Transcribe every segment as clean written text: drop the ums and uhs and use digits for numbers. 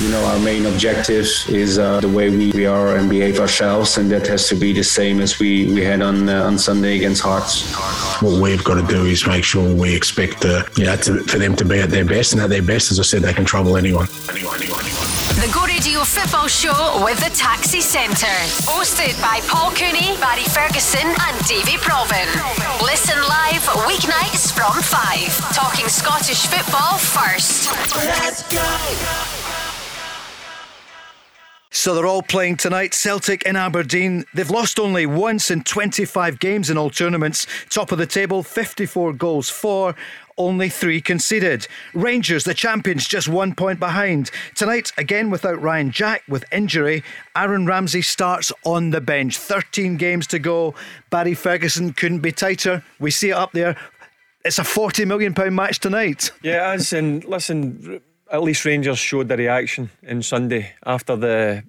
You know, our main objective is the way we are and behave ourselves, and that has to be the same as we had on Sunday against Hearts. What we've got to do is make sure we expect for them to be at their best, and at their best, as I said, they can trouble anyone. The Go Radio Football Show with the Taxi Centre. Hosted by Paul Cooney, Barry Ferguson and Davey Provan. Listen live weeknights from 5. Talking Scottish football first. Let's go! So they're all playing tonight. Celtic in Aberdeen. They've lost only once in 25 games in all tournaments. Top of the table, 54 goals for. Only 3 conceded. Rangers, the champions, just 1 point behind. Tonight, again without Ryan Jack with injury, Aaron Ramsey starts on the bench. 13 games to go. Barry Ferguson couldn't be tighter. We see it up there. It's a £40 million match tonight. Yeah, and listen, at least Rangers showed the reaction in Sunday after the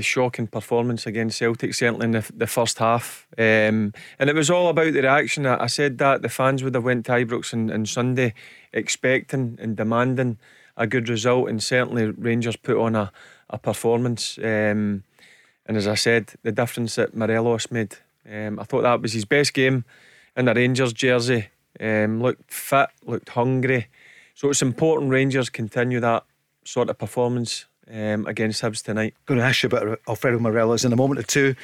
shocking performance against Celtic, certainly in the first half, and it was all about the reaction. I said that the fans would have went to Ibrox on Sunday expecting and demanding a good result, and certainly Rangers put on a performance, and as I said, the difference that Morelos made, I thought that was his best game in the Rangers jersey. Looked fit, looked hungry, so it's important Rangers continue that sort of performance against Hibs tonight. Going to ask you about Alfredo Morelos in a moment or two.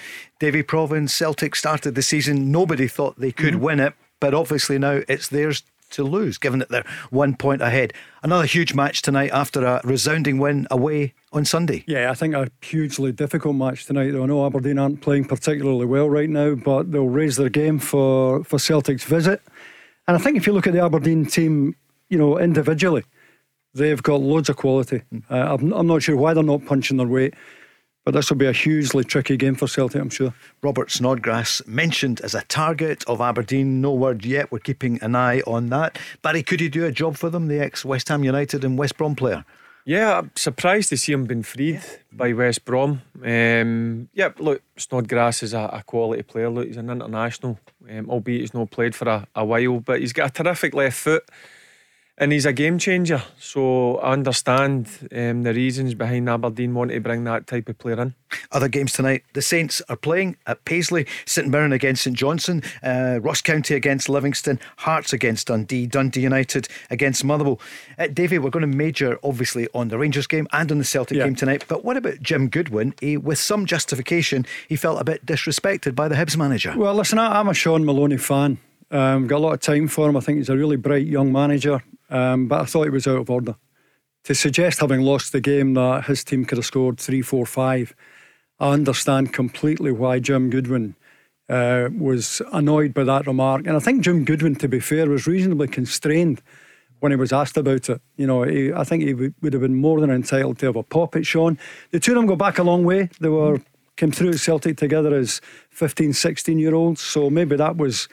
Davy Provan, Celtic started the season, nobody thought they could win it, but obviously now it's theirs to lose, given that they're 1 point ahead. Another huge match tonight after a resounding win away on Sunday. Yeah, I think a hugely difficult match tonight. I know Aberdeen aren't playing particularly well right now, but they'll raise their game for Celtic's visit. And I think if you look at the Aberdeen team, you know, individually, they've got loads of quality. I'm not sure why they're not punching their weight, but this will be a hugely tricky game for Celtic, I'm sure. Robert Snodgrass mentioned as a target of Aberdeen. No word yet. We're keeping an eye on that. Barry, could he do a job for them, the ex-West Ham United and West Brom player? Yeah, I'm surprised to see him being freed by West Brom. Look, Snodgrass is a quality player. Look, he's an international, albeit he's not played for a while, but he's got a terrific left foot. And he's a game changer, so I understand the reasons behind Aberdeen wanting to bring that type of player in. Other games tonight, the Saints are playing at Paisley, St Mirren against St Johnstone, Ross County against Livingston, Hearts against Dundee, Dundee United against Motherwell. Davey, we're going to major obviously on the Rangers game and on the Celtic game tonight, but what about Jim Goodwin? He, with some justification, he felt a bit disrespected by the Hibs manager. Well, listen, I'm a Sean Maloney fan. Got a lot of time for him. I think he's a really bright young manager, but I thought he was out of order to suggest, having lost the game, that his team could have scored 3, 4, 5. I understand completely why Jim Goodwin was annoyed by that remark, and I think Jim Goodwin, to be fair, was reasonably constrained when he was asked about it. You know, I think he would have been more than entitled to have a pop at Sean. The two of them go back a long way. They came through at Celtic together as 15, 16 year olds, so maybe that was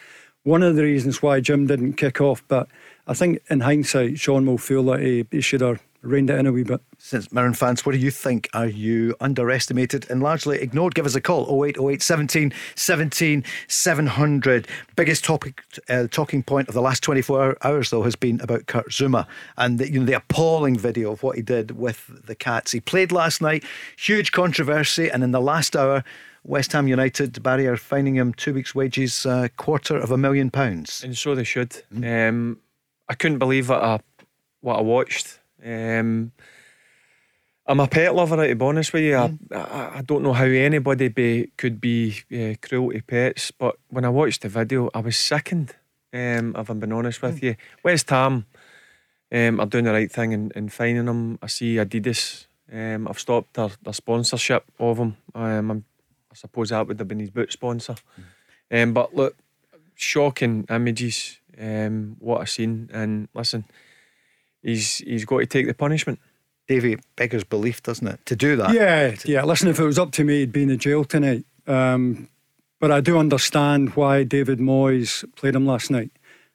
one of the reasons why Jim didn't kick off. But I think in hindsight, Sean will feel that he should have reined it in a wee bit. Since Mirren fans, what do you think? Are you underestimated and largely ignored? Give us a call, 0808 17 17 700. Biggest talking point of the last 24 hours though has been about Kurt Zouma and the appalling video of what he did with the Cats. He played last night, huge controversy, and in the last hour West Ham United, Barry, are fining him 2 weeks' wages, £250,000. And so they should. I couldn't believe what I watched. I'm a pet lover, to be honest with you. I don't know how anybody could be cruel to pets, but when I watched the video, I was sickened, if I'm being honest with you. West Ham are doing the right thing in fining him. I see Adidas I've stopped their sponsorship of him. I suppose that would have been his boot sponsor. But look, shocking images, what I've seen. And listen, he's got to take the punishment. Davey, beggars belief, doesn't it, to do that? Yeah, listen, if it was up to me, he'd be in the jail tonight. But I do understand why David Moyes played him last night.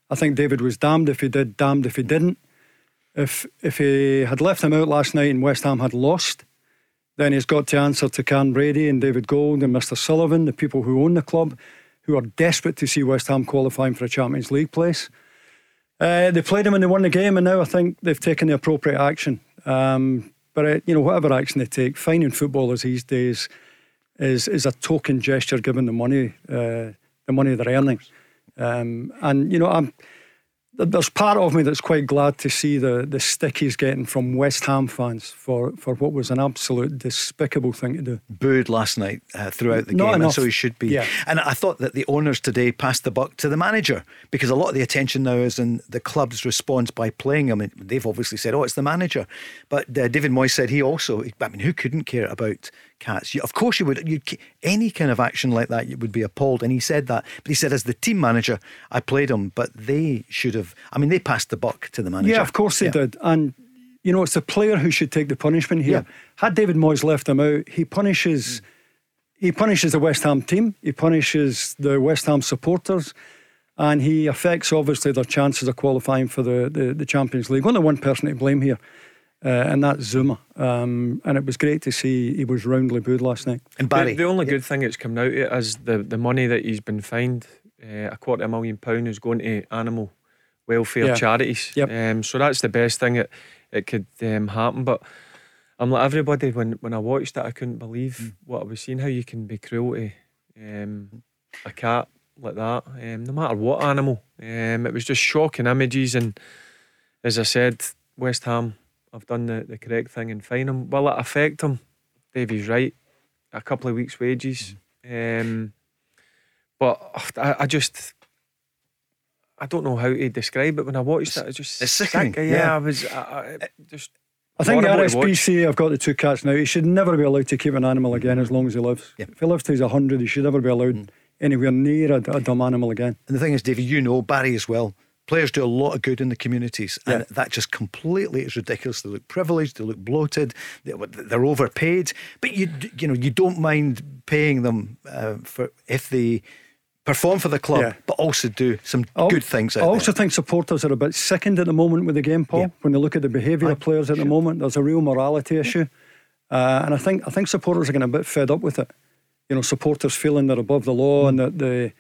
I think David was damned if he did, damned if he didn't. If he had left him out last night and West Ham had lost, then he's got to answer to Karen Brady and David Gold and Mr Sullivan, the people who own the club, who are desperate to see West Ham qualifying for a Champions League place. They played him and they won the game, and now I think they've taken the appropriate action. But you know, whatever action they take, fining footballers these days is a token gesture given the money they're earning. And you know, there's part of me that's quite glad to see the stick he's getting from West Ham fans for what was an absolute despicable thing to do. Booed last night throughout the game, and so he should be. Yeah. And I thought that the owners today passed the buck to the manager, because a lot of the attention now is in the club's response by playing him. I mean, they've obviously said, oh, it's the manager. But David Moyes said he also, I mean, who couldn't care about Cats? Of course you would. Any kind of action like that, you would be appalled. And he said that. But he said, as the team manager, I played him, but they should have. I mean, they passed the buck to the manager. Yeah, of course they did. And, you know, it's the player who should take the punishment here. Yeah. Had David Moyes left him out, he punishes the West Ham team, he punishes the West Ham supporters, and he affects, obviously, their chances of qualifying for the Champions League. Only one person to blame here, and that's Zouma. And it was great to see he was roundly booed last night. And Barry. The only good thing that's come out of it is the money that he's been fined, £250,000 is going to animal welfare charities. So that's the best thing it could happen. But I'm like everybody, when I watched it, I couldn't believe what I was seeing, how you can be cruel to a cat like that, no matter what animal. It was just shocking images, and as I said, West Ham have done the correct thing and fine him. Will it affect him? Davey's right, a couple of weeks wages. But I don't know how to describe it. When I watched it, it's sickening. I think the RSPCA have got the two cats now. He should never be allowed to keep an animal again as long as he lives. If he lives till he's 100, he should never be allowed anywhere near a dumb animal again. And the thing is, David, you know, Barry as well, players do a lot of good in the communities, and that just completely is ridiculous. They look privileged, they look bloated, they're overpaid, but you know, you don't mind paying them for if they perform for the club, but also do some good things out there. I also think supporters are a bit sickened at the moment with the game, Paul. When they look at the behaviour of players at the moment, there's a real morality issue. And I think supporters are getting a bit fed up with it. You know, supporters feeling they're above the law and that they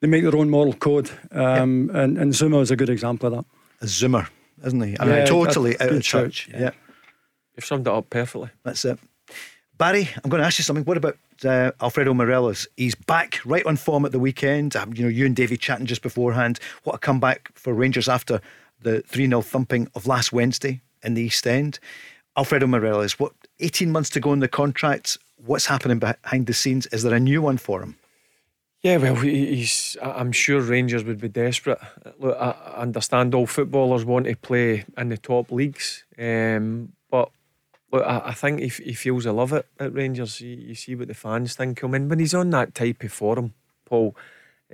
make their own moral code. And Zouma is a good example of that. A Zoomer, isn't he? I mean, totally out of touch. Yeah. You've summed it up perfectly. That's it. Barry, I'm going to ask you something. What about Alfredo Morelos? He's back right on form at the weekend. You know, you and Davey chatting just beforehand. What a comeback for Rangers after the 3-0 thumping of last Wednesday in the East End. Alfredo Morelos, what, 18 months to go in the contract? What's happening behind the scenes? Is there a new one for him? Yeah, well, I'm sure Rangers would be desperate. Look, I understand all footballers want to play in the top leagues, but look, I think he feels a love it at Rangers. You see what the fans think him in when he's on that type of form, Paul.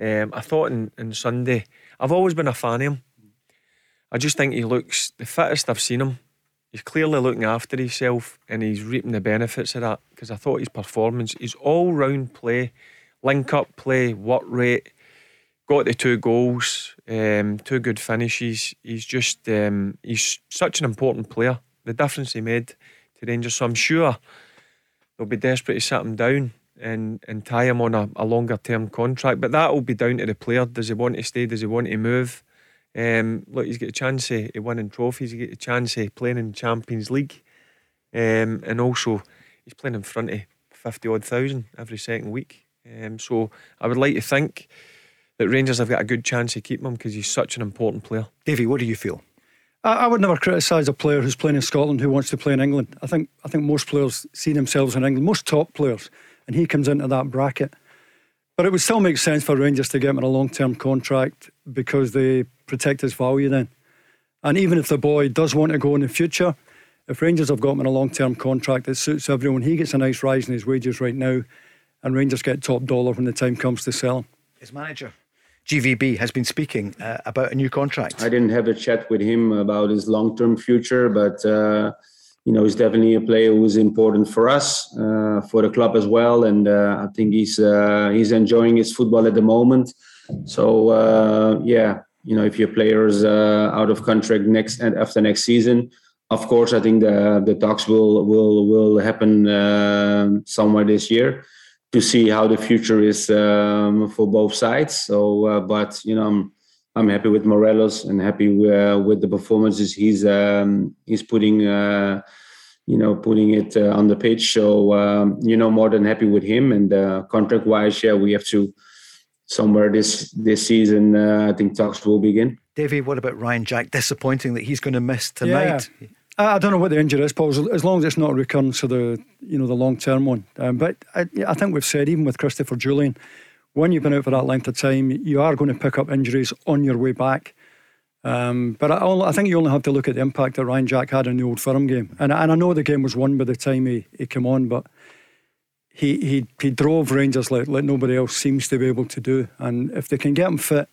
I thought in Sunday, I've always been a fan of him. I just think he looks the fittest I've seen him. He's clearly looking after himself, and he's reaping the benefits of that, because I thought his performance, his all-round play, link-up play, work rate, got the 2 goals, 2 good finishes. He's just he's such an important player. The difference he made to Rangers, so I'm sure they'll be desperate to sit him down and tie him on a longer term contract, but that will be down to the player. Does he want to stay? Does he want to move? Look, he's got a chance of winning trophies, he's got a chance of playing in Champions League, and also he's playing in front of 50 odd thousand every second week, so I would like to think that Rangers have got a good chance of keeping him, because he's such an important player. Davey, what do you feel? I would never criticise a player who's playing in Scotland who wants to play in England. I think most players see themselves in England, most top players, and he comes into that bracket. But it would still make sense for Rangers to get him on a long-term contract, because they protect his value then. And even if the boy does want to go in the future, If Rangers have got him in a long-term contract that suits everyone, he gets a nice rise in his wages right now, and Rangers get top dollar when the time comes to sell him. His manager, GVB, has been speaking about a new contract. I didn't have a chat with him about his long-term future, but he's definitely a player who's important for us, for the club as well, and I think he's enjoying his football at the moment. So if your player's out of contract after next season, of course, I think the talks will happen somewhere this year to see how the future is for both sides. So, I'm happy with Morelos and happy with the performances he's putting, putting it on the pitch. So, more than happy with him. And contract-wise, we have to somewhere this season. I think talks will begin. Davey, what about Ryan Jack? Disappointing that he's going to miss tonight. Yeah. I don't know what the injury is, Paul, as long as it's not a recurrence of the long-term one. But I think we've said, even with Christopher Jullien, when you've been out for that length of time, you are going to pick up injuries on your way back. But I think you only have to look at the impact that Ryan Jack had in the Old Firm game. And I know the game was won by the time he came on, but he drove Rangers like nobody else seems to be able to do. And if they can get him fit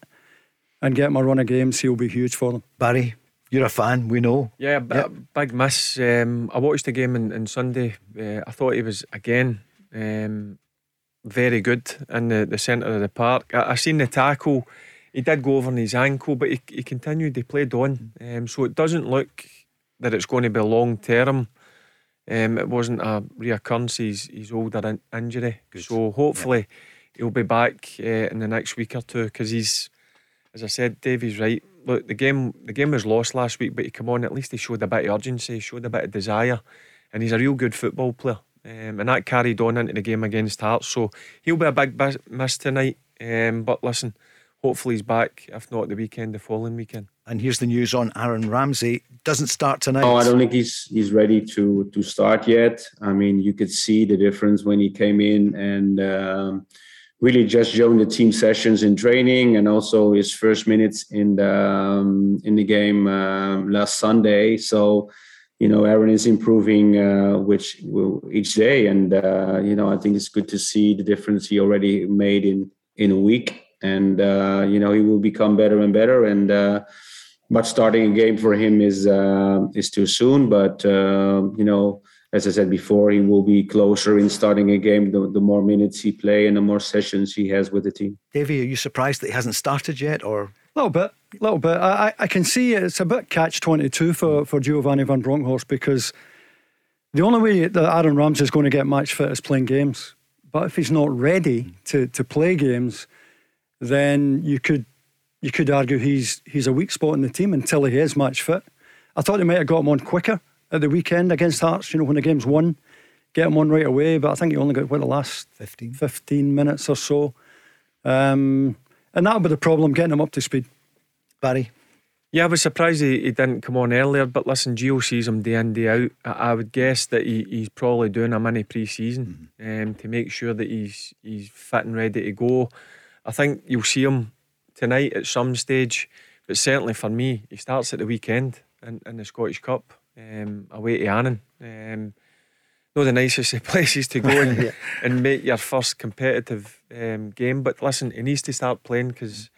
and get him a run of games, he'll be huge for them. Barry, you're a fan, we know. Yeah, big miss. I watched the game on Sunday. I thought he was, again, very good in the centre of the park. I seen the tackle. He did go over on his ankle, but he continued. He played on. So it doesn't look that it's going to be long term. It wasn't a reoccurrence, his older injury. Good. So hopefully he'll be back in the next week or two, because he's, as I said, Davey's right. Look, the game was lost last week, but he came on. At least he showed a bit of urgency, he showed a bit of desire, and he's a real good football player. And that carried on into the game against Hearts. So he'll be a big miss tonight. But listen, hopefully he's back. If not, the following weekend. And here's the news on Aaron Ramsey. Doesn't start tonight. No, I don't think he's ready to start yet. I mean, you could see the difference when he came in and. Really just showing the team sessions in training, and also his first minutes in the game last Sunday. So, Aaron is improving each day, and I think it's good to see the difference he already made in a week, and he will become better and better. And but starting a game for him is too soon. But as I said before, he will be closer in starting a game the more minutes he play and the more sessions he has with the team. Davey, are you surprised that he hasn't started yet? Or A little bit. I can see it's a bit catch-22 for Giovanni van Bronckhorst, because the only way that Aaron Ramsey is going to get match fit is playing games. But if he's not ready to play games, then you could argue he's a weak spot in the team until he is match fit. I thought they might have got him on quicker at the weekend against Hearts, when the game's won, get him on right away. But I think he only got the last 15 minutes or so, and that would be the problem, getting him up to speed. Barry? Yeah, I was surprised he didn't come on earlier, but listen, Gio sees him day in, day out. I would guess that he's probably doing a mini pre-season to make sure that he's fit and ready to go. I think you'll see him tonight at some stage, but certainly for me, he starts at the weekend in the Scottish Cup. Away to Annan, not the nicest of places to go and make your first competitive game. But listen, he needs to start playing, because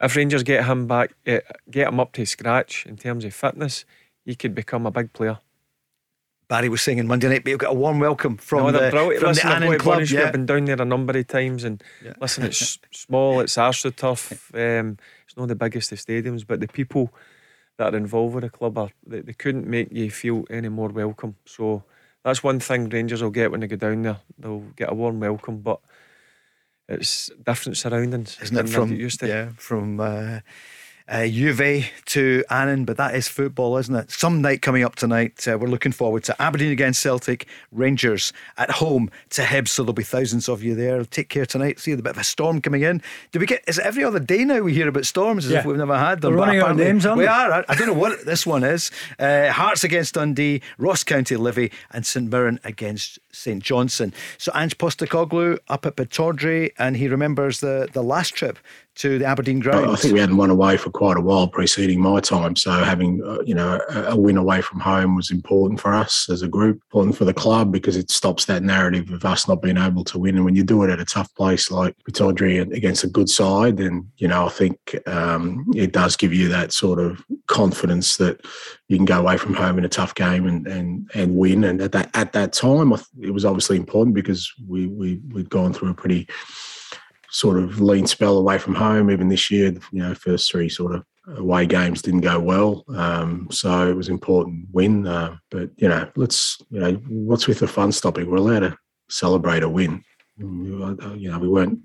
if Rangers get him back, get him up to scratch in terms of fitness, he could become a big player. Barry was saying on Monday night, but you've got a warm welcome from the Annan club. I've been down there a number of times, and listen, it's small, it's AstroTurf, it's not the biggest of stadiums, but the people that are involved with the club, they couldn't make you feel any more welcome. So that's one thing Rangers will get when they go down there. They'll get a warm welcome, but it's different surroundings, isn't it? From used to. Yeah, from Juve to Annan, but that is football, isn't it? Some night coming up tonight. We're looking forward to Aberdeen against Celtic, Rangers at home to Hibs. So there'll be thousands of you there. Take care tonight. See a bit of a storm coming in. Is it every other day now we hear about storms as if we've never had them? We're running out of names, aren't we? We are. I don't know what this one is. Hearts against Dundee, Ross County Livy, and St Mirren against St Johnstone. So Ange Postecoglou up at Pittodrie, and he remembers the last trip to the Aberdeen ground. I think we hadn't won away for quite a while preceding my time, so having a win away from home was important for us as a group, important for the club, because it stops that narrative of us not being able to win. And when you do it at a tough place like Pittodrie against a good side, then I think it does give you that sort of confidence that you can go away from home in a tough game and win. And at that time, it was obviously important because we'd gone through a pretty sort of lean spell away from home. Even this year, first three sort of away games didn't go well, so it was important win. But what's with the fun stopping? We're allowed to celebrate a win. We weren't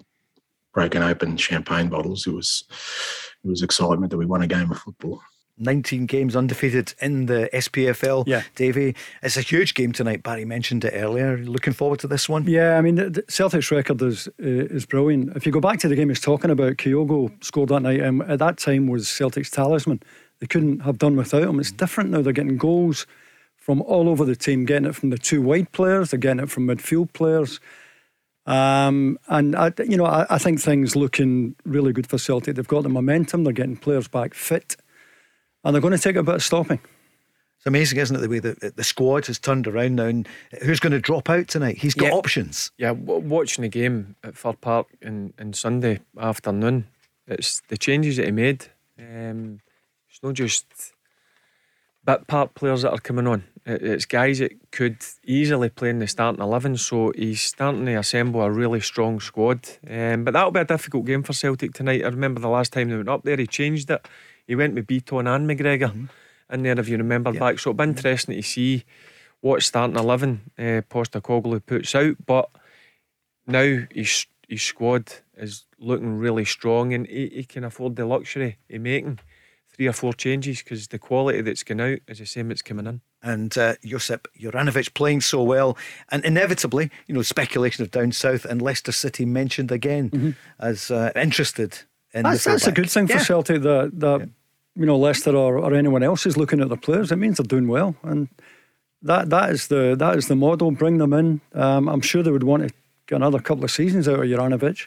breaking open champagne bottles. It was excitement that we won a game of football. 19 games undefeated in the SPFL, yeah. Davey. It's a huge game tonight. Barry mentioned it earlier. Looking forward to this one? Yeah, I mean, the Celtic's record is brilliant. If you go back to the game he's talking about, Kyogo scored that night, and at that time was Celtic's talisman. They couldn't have done without him. It's different now. They're getting goals from all over the team, getting it from the two wide players, they're getting it from midfield players. I think things looking really good for Celtic. They've got the momentum, they're getting players back fit, and they're going to take a bit of stopping. It's amazing, isn't it, the way that the squad has turned around now, and who's going to drop out tonight? He's got options. Yeah, watching the game at Fir Park on Sunday afternoon, it's the changes that he made. It's not just bit part players that are coming on. It's guys that could easily play in the starting 11, so he's starting to assemble a really strong squad. But that'll be a difficult game for Celtic tonight. I remember the last time they went up there, he changed it. He went with Beaton and McGregor in there, if you remember back. So it'll be interesting to see what starting 11 Postecoglou puts out. But now his squad is looking really strong, and he can afford the luxury of making 3 or 4 changes because the quality that's going out is the same that's coming in. And Josip Juranovic playing so well, and inevitably, speculation of down south and Leicester City mentioned again as interested. That's a good thing for Celtic that Leicester or anyone else is looking at their players. It means they're doing well, and that is the model. Bring them in. I'm sure they would want to get another couple of seasons out of Juranovic,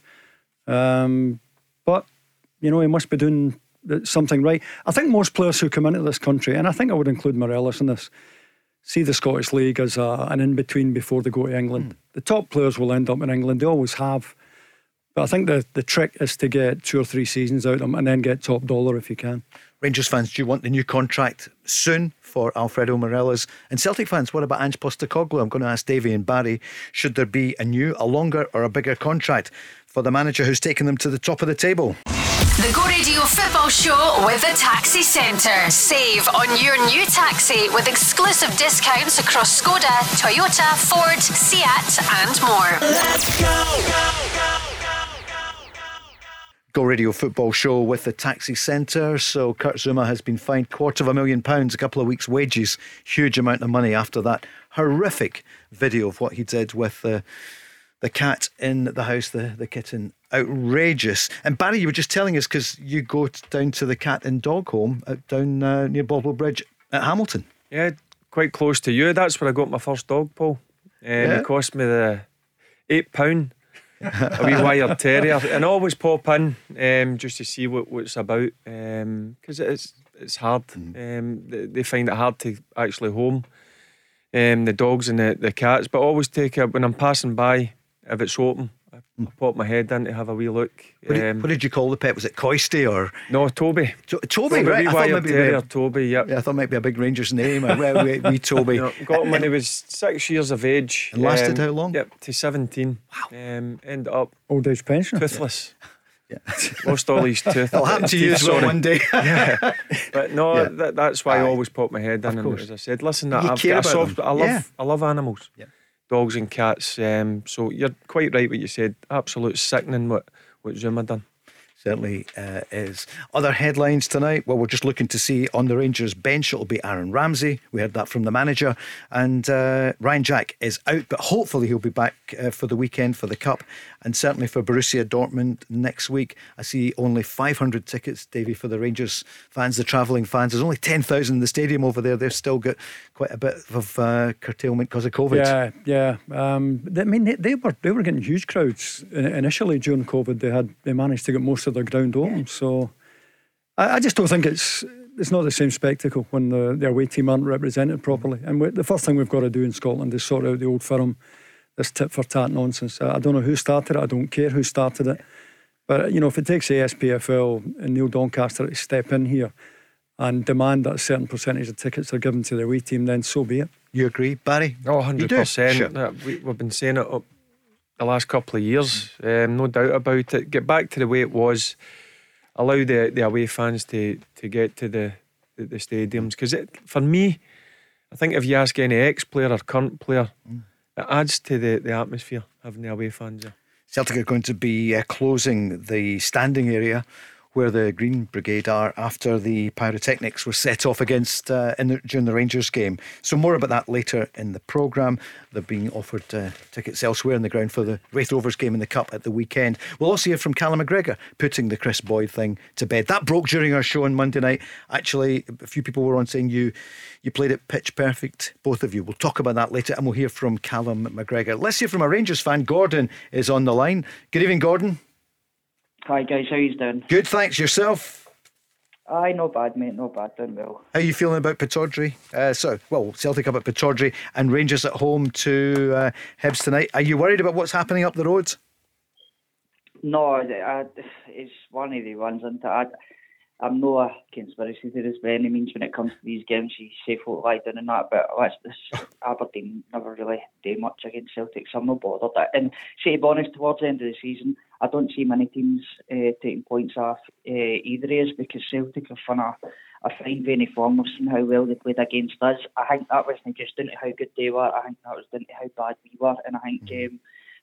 but he must be doing something right. I think most players who come into this country, and I think I would include Morelos in this, see the Scottish League as an in between before they go to England. The top players will end up in England. They always have. But I think the trick is to get 2 or 3 seasons out of them and then get top dollar if you can. Rangers fans, do you want the new contract soon for Alfredo Morelos? And Celtic fans, what about Ange Postecoglou? I'm going to ask Davey and Barry, should there be a longer or a bigger contract for the manager who's taken them to the top of the table? The Go Radio Football Show with the Taxi Centre. Save on your new taxi with exclusive discounts across Skoda, Toyota, Ford, Seat and more. Let's go. Go Radio Football Show with the Taxi Centre. So Kurt Zouma has been fined £250,000, a couple of weeks' wages, huge amount of money after that horrific video of what he did with the cat in the house, the kitten. Outrageous. And Barry, you were just telling us, because you go down to the cat and dog home down near Bothwell Bridge at Hamilton. Yeah, quite close to you. That's where I got my first dog, Paul. It cost me the £8. A wee wired terrier, and I always pop in just to see what it's about, because it's hard. They find it hard to actually home the dogs and the cats, but I always take it when I'm passing by. If it's open, I pop my head in to have a wee look. What did you call the pet? Was it Coisty or? No, Toby. Toby, right? I thought maybe terrier, Toby. Yep. Yeah, I thought it might be a big Rangers name. Wee Toby. No, got him when he was 6 years of age. And lasted how long? Yep, to 17. Wow. Ended up old age pension. Toothless. Yeah. Lost all his tooth. It'll happen to you as well one day. Yeah. But no, that's why I always pop my head in. And as I said, listen, I love animals. Yeah. Dogs and cats, so you're quite right what you said. Absolute sickening what Zouma done. certainly is. Other headlines tonight, well, we're just looking to see on the Rangers bench, it'll be Aaron Ramsey. We heard that from the manager. And Ryan Jack is out, but hopefully he'll be back for the weekend for the Cup, and certainly for Borussia Dortmund next week. I see only 500 tickets, Davey, for the Rangers fans, the travelling fans. There's only 10,000 in the stadium over there. They've still got quite a bit of curtailment because of COVID. Yeah. I mean, they were getting huge crowds initially during COVID. They managed to get most of their ground open. Yeah. So I just don't think it's not the same spectacle when the away team aren't represented properly. And the first thing we've got to do in Scotland is sort out the old firm, this tit for tat nonsense. I don't know who started it. I don't care who started it. But you know, if it takes ASPFL and Neil Doncaster to step in here and demand that a certain percentage of tickets are given to the away team, then so be it. You agree, Barry? Oh, 100%. Sure. We've been saying it up the last couple of years, no doubt about it. Get back to the way it was. Allow the away fans to get to the stadiums, because for me, I think if you ask any ex-player or current player, it adds to the atmosphere having the away fans there. Celtic are going to be closing the standing area where the Green Brigade are after the pyrotechnics were set off against during the Rangers game. So more about that later in the programme. They're being offered tickets elsewhere in the ground for the Wraith Rovers game in the Cup at the weekend. We'll also hear from Callum McGregor putting the Chris Boyd thing to bed. That broke during our show on Monday night. Actually, a few people were on saying you played it pitch perfect, both of you. We'll talk about that later, and we'll hear from Callum McGregor. Let's hear from a Rangers fan. Gordon is on the line. Good evening, Gordon. Hi guys, how you doing? Good, thanks. Yourself? Aye, not bad, mate. Not bad, doing well. How are you feeling about Pittodrie? Celtic up at Pittodrie and Rangers at home to Hibs tonight. Are you worried about what's happening up the road? No, it's one of the ones. I'm no a conspiracy theorist by any means when it comes to these games. You say folk lie down and that, but Aberdeen never really do much against Celtic, so I'm not bothered. And to be honest, towards the end of the season, I don't see many teams taking points off either of us, because Celtic are on a fine vein of form. We've seen how well they played against us. I think that wasn't just down to how good they were. I think that was down to how bad we were. And I think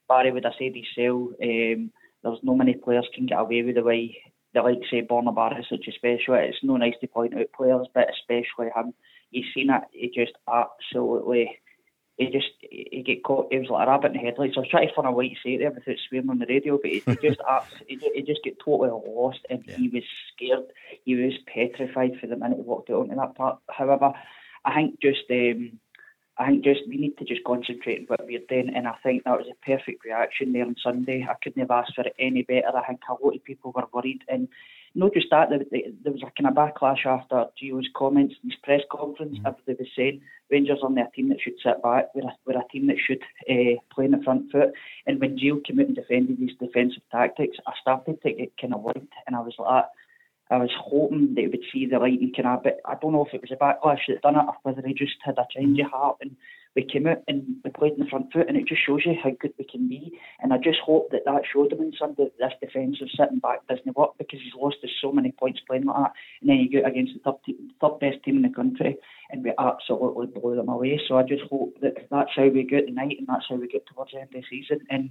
Barry would have said himself, there's no many players can get away with the way the likes of Borna Barra is such a special. It's no nice to point out players, but especially him. You've seen it, he just absolutely, he get caught, he was like a rabbit in the headlights. I was trying to find a way to say it there without swearing on the radio, but he just got totally lost, and yeah. He was scared, he was petrified for the minute he walked out onto that part. However, I think we need to just concentrate on what we're doing, and I think that was a perfect reaction there on Sunday. I couldn't have asked for it any better. I think a lot of people were worried, and not just that, there was a kind of backlash after Gio's comments in his press conference. Everybody was saying Rangers are a team that should sit back, we're a team that should play in the front foot, and when Gio came out and defended these defensive tactics, I started to get kind of worried, and I was like, I was hoping they would see the light and kind of, but I don't know if it was a backlash that done it or whether they just had a change of heart, and we came out and we played in the front foot, and it just shows you how good we can be. And I just hope that showed them on Sunday that this defensive sitting back doesn't work, because he's lost us so many points playing like that, and then you go against the third best team in the country and we absolutely blow them away. So I just hope that's how we get tonight, and that's how we get towards the end of the season, and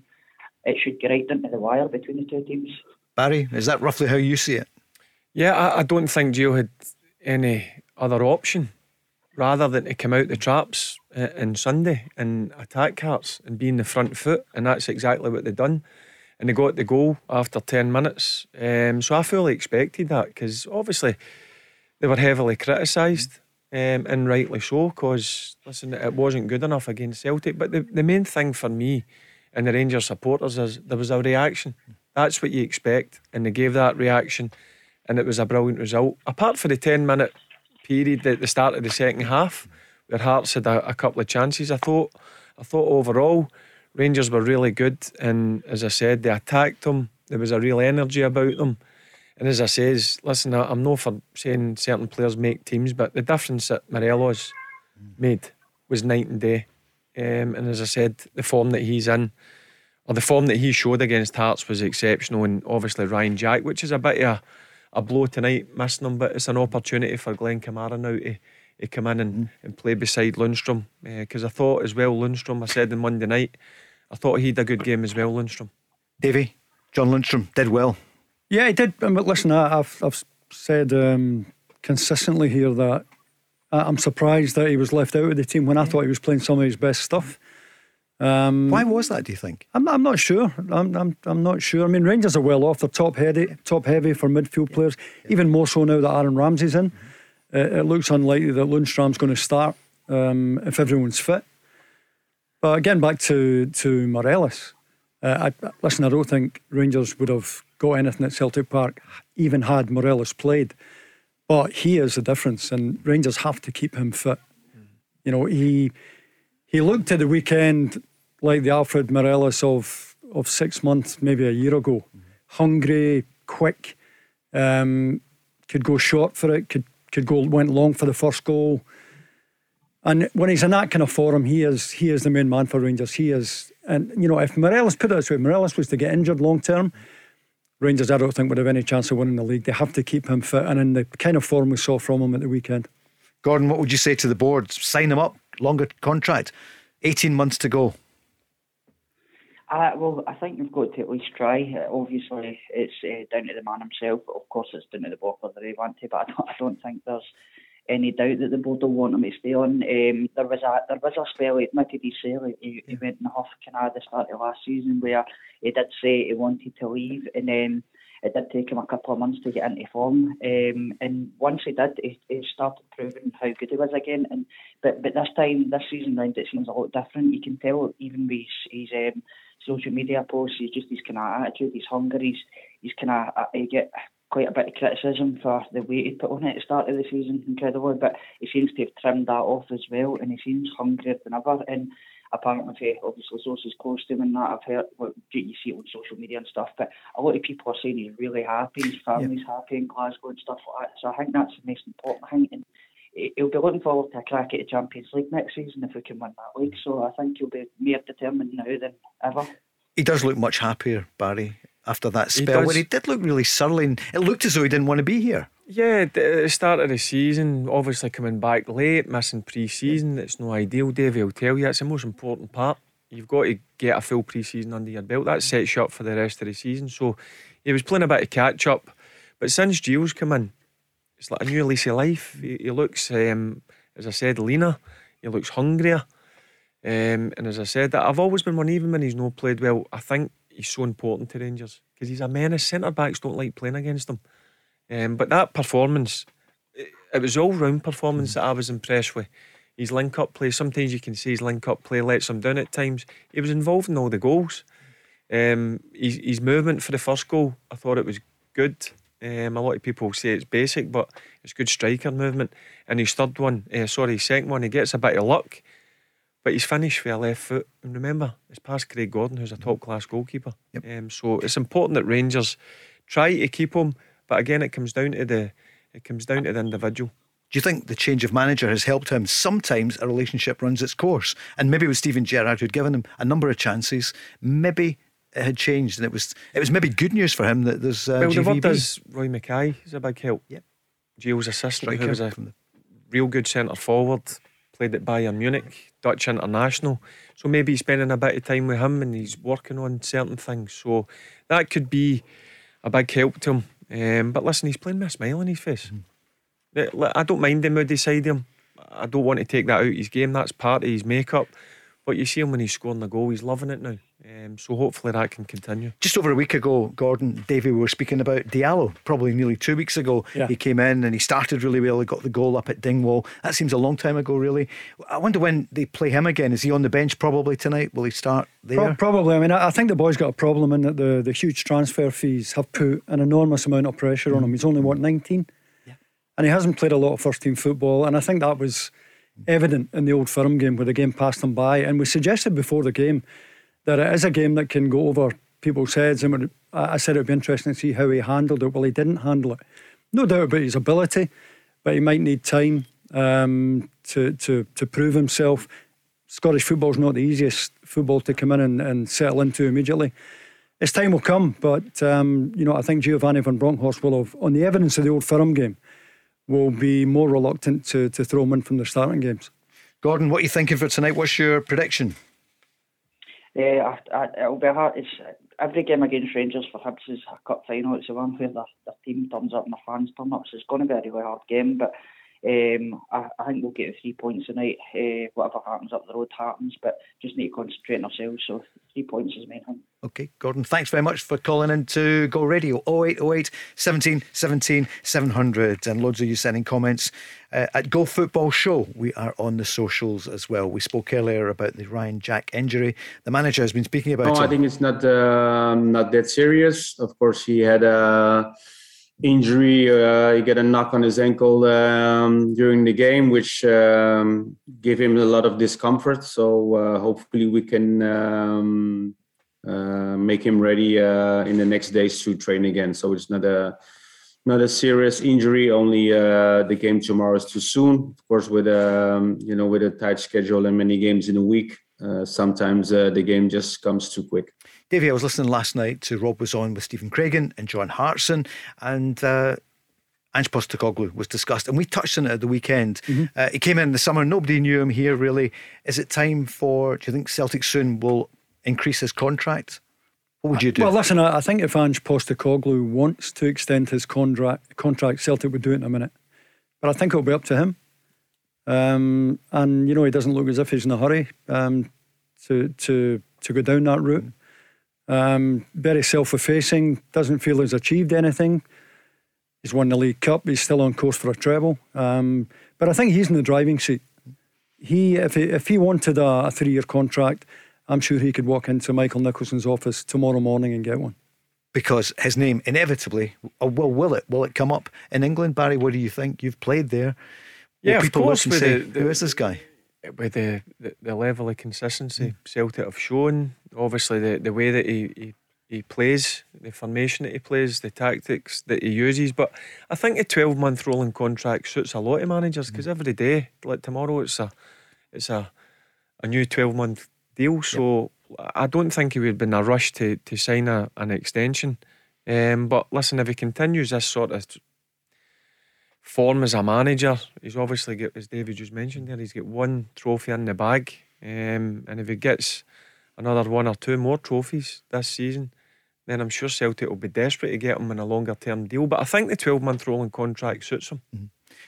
it should get right down to the wire between the two teams. Barry, is that roughly how you see it? Yeah, I don't think Gio had any other option rather than to come out the traps on Sunday and attack Hearts and be in the front foot, and that's exactly what they done, and they got the goal after 10 minutes. So I fully expected that, because obviously they were heavily criticised, and rightly so, because listen, it wasn't good enough against Celtic. But the main thing for me and the Rangers supporters is there was a reaction. That's what you expect, and they gave that reaction, and it was a brilliant result. Apart from the 10-minute period at the start of the second half, where Hearts had a couple of chances, I thought overall Rangers were really good, and as I said, they attacked them. There was a real energy about them, and as I says, listen, I'm not for saying certain players make teams, but the difference that Morelos made was night and day, and as I said, the form that he's in, or the form that he showed against Hearts, was exceptional. And obviously Ryan Jack, which is a bit of a blow tonight, missing him, but it's an opportunity for Glenn Kamara now to come in and play beside Lundstrom, because I thought as well Lundstrom, I said on Monday night, I thought he had a good game as well, Lundstrom. Davey, John Lundstrom did well. Yeah, he did. But listen, I've said consistently here that I'm surprised that he was left out of the team when I thought he was playing some of his best stuff. Why was that, do you think? I'm not sure. I'm not sure. I mean, Rangers are well off. They're top heavy for midfield players, even more so now that Aaron Ramsey's in. It looks unlikely that Lundstrom's going to start if everyone's fit. But again, back to Morelos. I don't think Rangers would have got anything at Celtic Park even had Morelos played. But he is the difference, and Rangers have to keep him fit. You know, he looked at the weekend like the Alfred Morelos of 6 months, maybe a year ago. Hungry, quick, could go short for it, went long for the first goal. And when he's in that kind of form, he is the main man for Rangers. He is, and you know, if Morelos, put it this way, Morelos was to get injured long term, Rangers, I don't think, would have any chance of winning the league. They have to keep him fit, and in the kind of form we saw from him at the weekend. Gordon, what would you say to the board? Sign him up. Longer contract, 18 months to go. Well, I think you've got to at least try. Obviously, it's down to the man himself. Of course, it's down to the board whether they want to. But I don't think there's any doubt that the board will want him to stay on. There was a spell. He admitted he went in the Huff Canal at the start of last season where he did say he wanted to leave, and then it did take him a couple of months to get into form, and once he did, he started proving how good he was again. And but this time, this season round, it seems a lot different. You can tell even with his social media posts, he's just his kind of attitude. He's hungry. He's kind of he get quite a bit of criticism for the weight he put on it at the start of the season, incredible. But he seems to have trimmed that off as well, and he seems hungrier than ever. And apparently, obviously, sources close to him and that, I've heard, well, you see it on social media and stuff, but a lot of people are saying he's really happy, his family's happy in Glasgow and stuff like that. So I think that's the most important thing. And he'll be looking forward to a crack at the Champions League next season if we can win that league. So I think he'll be more determined now than ever. He does look much happier, Barry, after that spell where he did look really surly. It looked as though he didn't want to be here. Yeah, at the start of the season, obviously coming back late, missing pre-season, it's no ideal. Davey will tell you, that's the most important part. You've got to get a full pre-season under your belt. That sets you up for the rest of the season. So he was playing a bit of catch-up. But since Gio's come in, it's like a new lease of life. He looks, as I said, leaner. He looks hungrier. And as I said, I've always been one, even when he's not played well, I think he's so important to Rangers because he's a menace. Centre-backs don't like playing against him. But that performance, it was all-round performance that I was impressed with. His link-up play, sometimes you can see his link-up play lets him down at times. He was involved in all the goals. His movement for the first goal, I thought it was good. A lot of people say it's basic, but it's good striker movement. And his second one, he gets a bit of luck, but he's finished with a left foot. And remember, it's past Craig Gordon, who's a top-class goalkeeper. Yep. So it's important that Rangers try to keep him. But again, it comes down to the individual. Do you think the change of manager has helped him? Sometimes a relationship runs its course, and maybe with Stephen Gerrard, who'd given him a number of chances, maybe it had changed, and it was maybe good news for him that there's GVB. The word is Roy Mackay is a big help. Yep. Gio's assistant, who was a real good centre forward, played at Bayern Munich, Dutch international. So maybe he's spending a bit of time with him, and he's working on certain things. So that could be a big help to him. But listen, he's playing with a smile on his face. I don't mind the moody side of him. I don't want to take that out of his game. That's part of his make-up. But you see him when he's scoring the goal, he's loving it now. So hopefully that can continue. Just over a week ago, Gordon, Davey, we were speaking about Diallo, probably nearly 2 weeks ago. Yeah. He came in and he started really well. He got the goal up at Dingwall. That seems a long time ago, really. I wonder when they play him again. Is he on the bench probably tonight? Will he start there? Probably. I mean, I think the boy's got a problem in that the huge transfer fees have put an enormous amount of pressure on him. He's only, 19? Yeah. And he hasn't played a lot of first-team football. And I think that was evident in the Old Firm game where the game passed him by. And we suggested before the game that it is a game that can go over people's heads, and I said it would be interesting to see how he handled it. Well, he didn't handle it. No doubt about his ability, but he might need time to prove himself. Scottish football's not the easiest football to come in and settle into immediately. His time will come, but I think Giovanni van Bronckhorst will have, on the evidence of the Old Firm game, will be more reluctant to throw him in from the starting games. Gordon, what are you thinking for tonight? What's your prediction? Yeah, it'll be hard. It's every game against Rangers for Hibs is a cup final. It's the one where their team turns up and their fans turn up, so it's going to be a really hard game, but I think we'll get 3 points tonight. Whatever happens up the road happens, but just need to concentrate on ourselves, so 3 points is the main thing. Okay, Gordon, thanks very much for calling in to Go Radio. 0808 17 17 700, and loads of you sending comments at Go Football Show. We are on the socials as well. We spoke earlier about the Ryan Jack injury. The manager has been speaking about it. I think it's not that serious. Of course, he had a injury. He got a knock on his ankle during the game, which gave him a lot of discomfort. So hopefully we can make him ready in the next days to train again. So it's not a serious injury. Only the game tomorrow is too soon. Of course, with a tight schedule and many games in a week, sometimes the game just comes too quick. Davey, I was listening last night to Rob was on with Stephen Craigan and John Hartson, and Ange Postecoglou was discussed, and we touched on it at the weekend. Mm-hmm. He came in the summer, nobody knew him here really. Is it time for, do you think Celtic soon will increase his contract? What would you do? Well, listen, I think if Ange Postecoglou wants to extend his contract, Celtic would do it in a minute. But I think it'll be up to him. And, you know, he doesn't look as if he's in a hurry to go down that route. Very self-effacing, doesn't feel he's achieved anything. He's won the League Cup, he's still on course for a treble, but I think he's in the driving seat. If he wanted a 3-year contract, I'm sure he could walk into Michael Nicholson's office tomorrow morning and get one, because his name inevitably will it come up in England. Barry, what do you think? You've played there. Yeah, of course. People look and say, who is this guy? With the level of consistency Celtic have shown, obviously the way that he plays, the formation that he plays, the tactics that he uses. But I think a 12-month rolling contract suits a lot of managers, because every day, like tomorrow, it's a new 12-month deal. So I don't think he would have been in a rush to sign an extension. But listen, if he continues this sort of form as a manager, he's obviously got, as David just mentioned there, he's got one trophy in the bag, and if he gets another one or two more trophies this season, then I'm sure Celtic will be desperate to get him in a longer term deal. But I think the 12-month rolling contract suits him,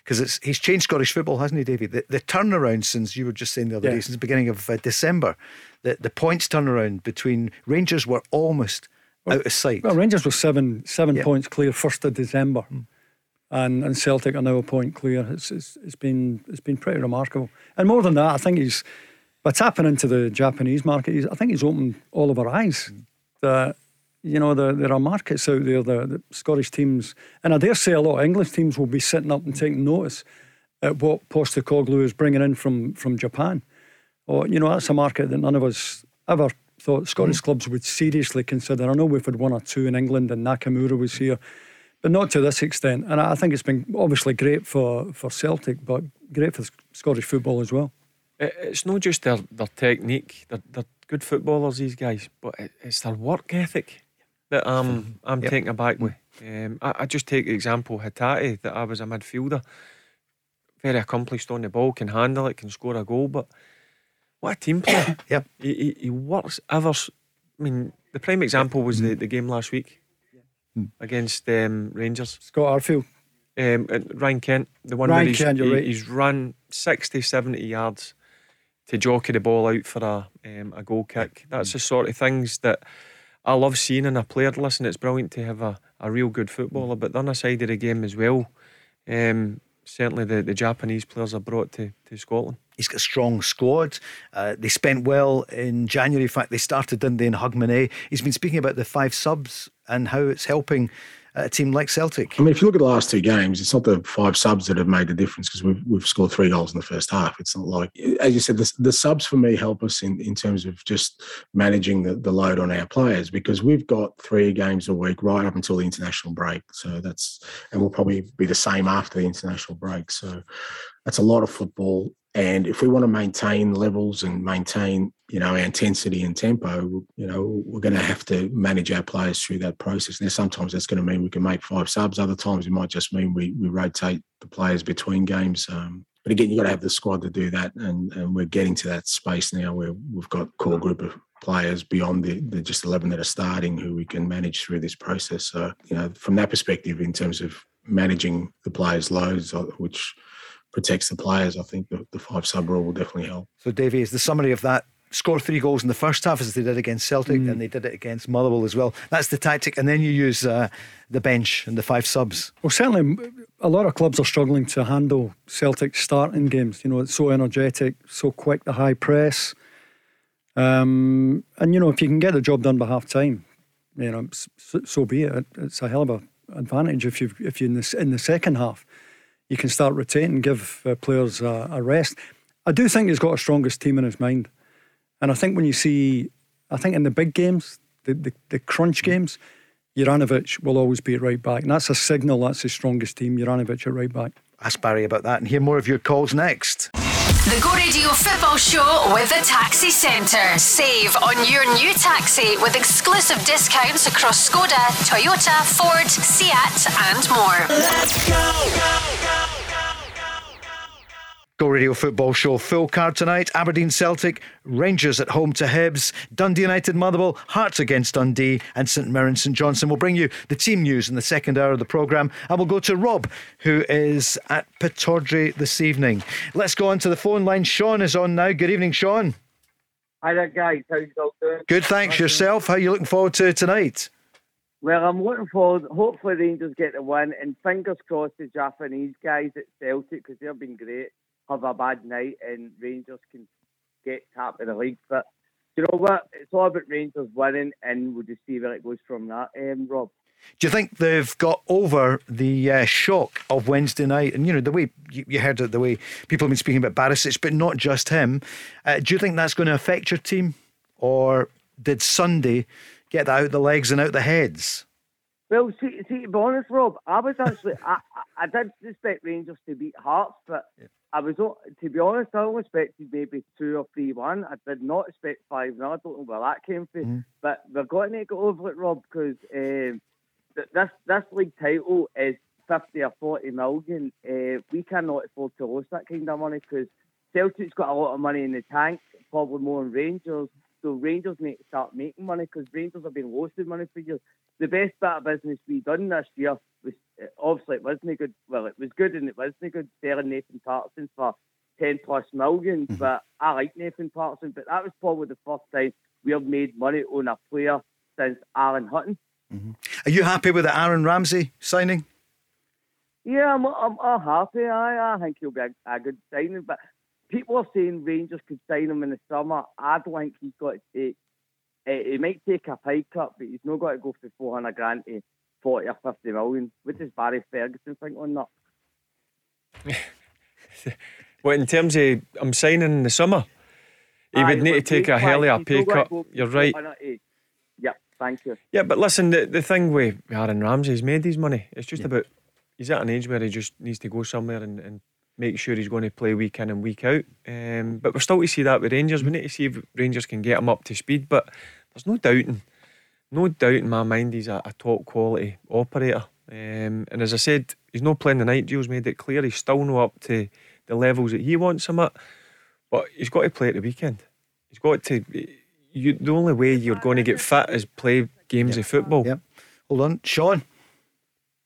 because he's changed Scottish football, hasn't he, David? The turnaround, since you were just saying the other day, since the beginning of December, the points turnaround between Rangers were almost out of sight. Well, Rangers were seven points clear 1st of December. And Celtic are now a point clear. It's been pretty remarkable. And more than that, I think he's, by tapping into the Japanese market, he's opened all of our eyes. That, you know, there are markets out there that Scottish teams, and I dare say a lot of English teams, will be sitting up and taking notice at what Postecoglou is bringing in from Japan. Or, you know, that's a market that none of us ever thought Scottish clubs would seriously consider. I know we've had one or two in England, and Nakamura was here, but not to this extent. And I think it's been obviously great for Celtic, but great for Scottish football as well. It's not just their technique. They're good footballers, these guys, but it's their work ethic that I'm taken aback with. I just take the example Hatate, that I was a midfielder, very accomplished on the ball, can handle it, can score a goal, but what a team player. He works ever. I mean, the prime example was the game last week against Rangers. Scott Arfield, and Ryan Kent, the one Ryan where he's run 60-70 yards to jockey the ball out for a goal kick. That's the sort of things that I love seeing in a player. Listen, it's brilliant to have a real good footballer, but they're on a side of the game as well. Certainly the Japanese players are brought to Scotland. He's got a strong squad. They spent well in January. In fact, they started, didn't they, in Hogmanay. He's been speaking about the 5 subs and how it's helping a team like Celtic. I mean, if you look at the last 2 games, it's not the 5 subs that have made the difference, because we've scored 3 goals in the first half. It's not like, as you said, the subs for me help us in terms of just managing the load on our players, because we've got 3 games a week right up until the international break. So and we'll probably be the same after the international break. So that's a lot of football. And if we want to maintain levels and maintain, you know, our intensity and tempo, you know, we're going to have to manage our players through that process. Now, sometimes that's going to mean we can make 5 subs. Other times it might just mean we rotate the players between games. But again, you've got to have the squad to do that. And we're getting to that space now where we've got a core group of players beyond the just 11 that are starting who we can manage through this process. So, you know, from that perspective, in terms of managing the players' loads, which protects the players, I think the five-sub rule will definitely help. So, Davey, is the summary of that: score three goals in the first half as they did against Celtic and they did it against Motherwell as well. That's the tactic. And then you use the bench and the five subs. Well, certainly a lot of clubs are struggling to handle Celtic starting games. You know, it's so energetic, so quick, the high press. And, you know, if you can get the job done by half-time, you know, so be it. It's a hell of an advantage if you're in the second half. You can start rotating, give players a rest. I do think he's got a strongest team in his mind. And I think when you see, I think in the big games, the crunch games, Juranovic will always be at right back. And that's a signal that's his strongest team, Juranovic at right back. Ask Barry about that and hear more of your calls next. The Go Radio Football Show with the Taxi Centre. Save on your new taxi with exclusive discounts across Skoda, Toyota, Ford, Seat and more. Let's go. Go Radio Football Show. Full card tonight: Aberdeen Celtic, Rangers at home to Hibs, Dundee United Motherwell, Hearts against Dundee and St Mirren St Johnstone. We'll bring you the team news in the second hour of the programme, and we'll go to Rob, who is at Pittodrie this evening. Let's go on to the phone line. Sean is on now. Good evening, Sean. Hi there, guys. How you all doing? Good, thanks. Yourself? How are you looking forward to tonight? Well, I'm looking forward. Hopefully Rangers get the win, and fingers crossed the Japanese guys at Celtic, because they've been great, have a bad night and Rangers can get tapped in the league. But you know what? It's all about Rangers winning, and we'll just see where it goes from that, Rob. Do you think they've got over the shock of Wednesday night? And, you know, the way you heard it, the way people have been speaking about Barisic, but not just him. Do you think that's going to affect your team? Or did Sunday get that out the legs and out the heads? Well, see, to be honest, Rob, I was actually... I did expect Rangers to beat Hearts, but... Yeah. To be honest, I only expected maybe 2 or 3-1. I did not expect 5-0. I don't know where that came from. But we're going to go over it, Rob, because this league title is 50 or 40 million. We cannot afford to lose that kind of money, because Celtic's got a lot of money in the tank, probably more than Rangers. So Rangers need to start making money, because Rangers have been losing money for years. The best bit of business we've done this year was, obviously, it wasn't good. Well, it was good and it wasn't good, selling Nathan Patterson for 10+ million. But I like Nathan Patterson. But that was probably the first time we have made money on a player since Aaron Hutton. Are you happy with the Aaron Ramsey signing? Yeah, I'm happy. I think he'll be a good signing. But people are saying Rangers could sign him in the summer. I don't think he's got to take. He might take a pay cut, but he's not got to go for 400 grand to 40 or 50 million. What does Barry Ferguson think on that? Well, in terms of I'm signing in the summer, he would need to take a hell of a pay cut. You're right. Yeah, thank you. Yeah, but listen, the thing with Aaron Ramsey, he's made his money. It's just about, he's at an age where he just needs to go somewhere and make sure he's going to play week in and week out. But we're still to see that with Rangers. We need to see if Rangers can get him up to speed. But there's no doubt in my mind he's a top quality operator. And as I said, he's not playing the night. Gio's made it clear he's still not up to the levels that he wants him at. But he's got to play at the weekend. He's got to. The only way you're going to get fit is play games of football. Yep. Hold on, Sean.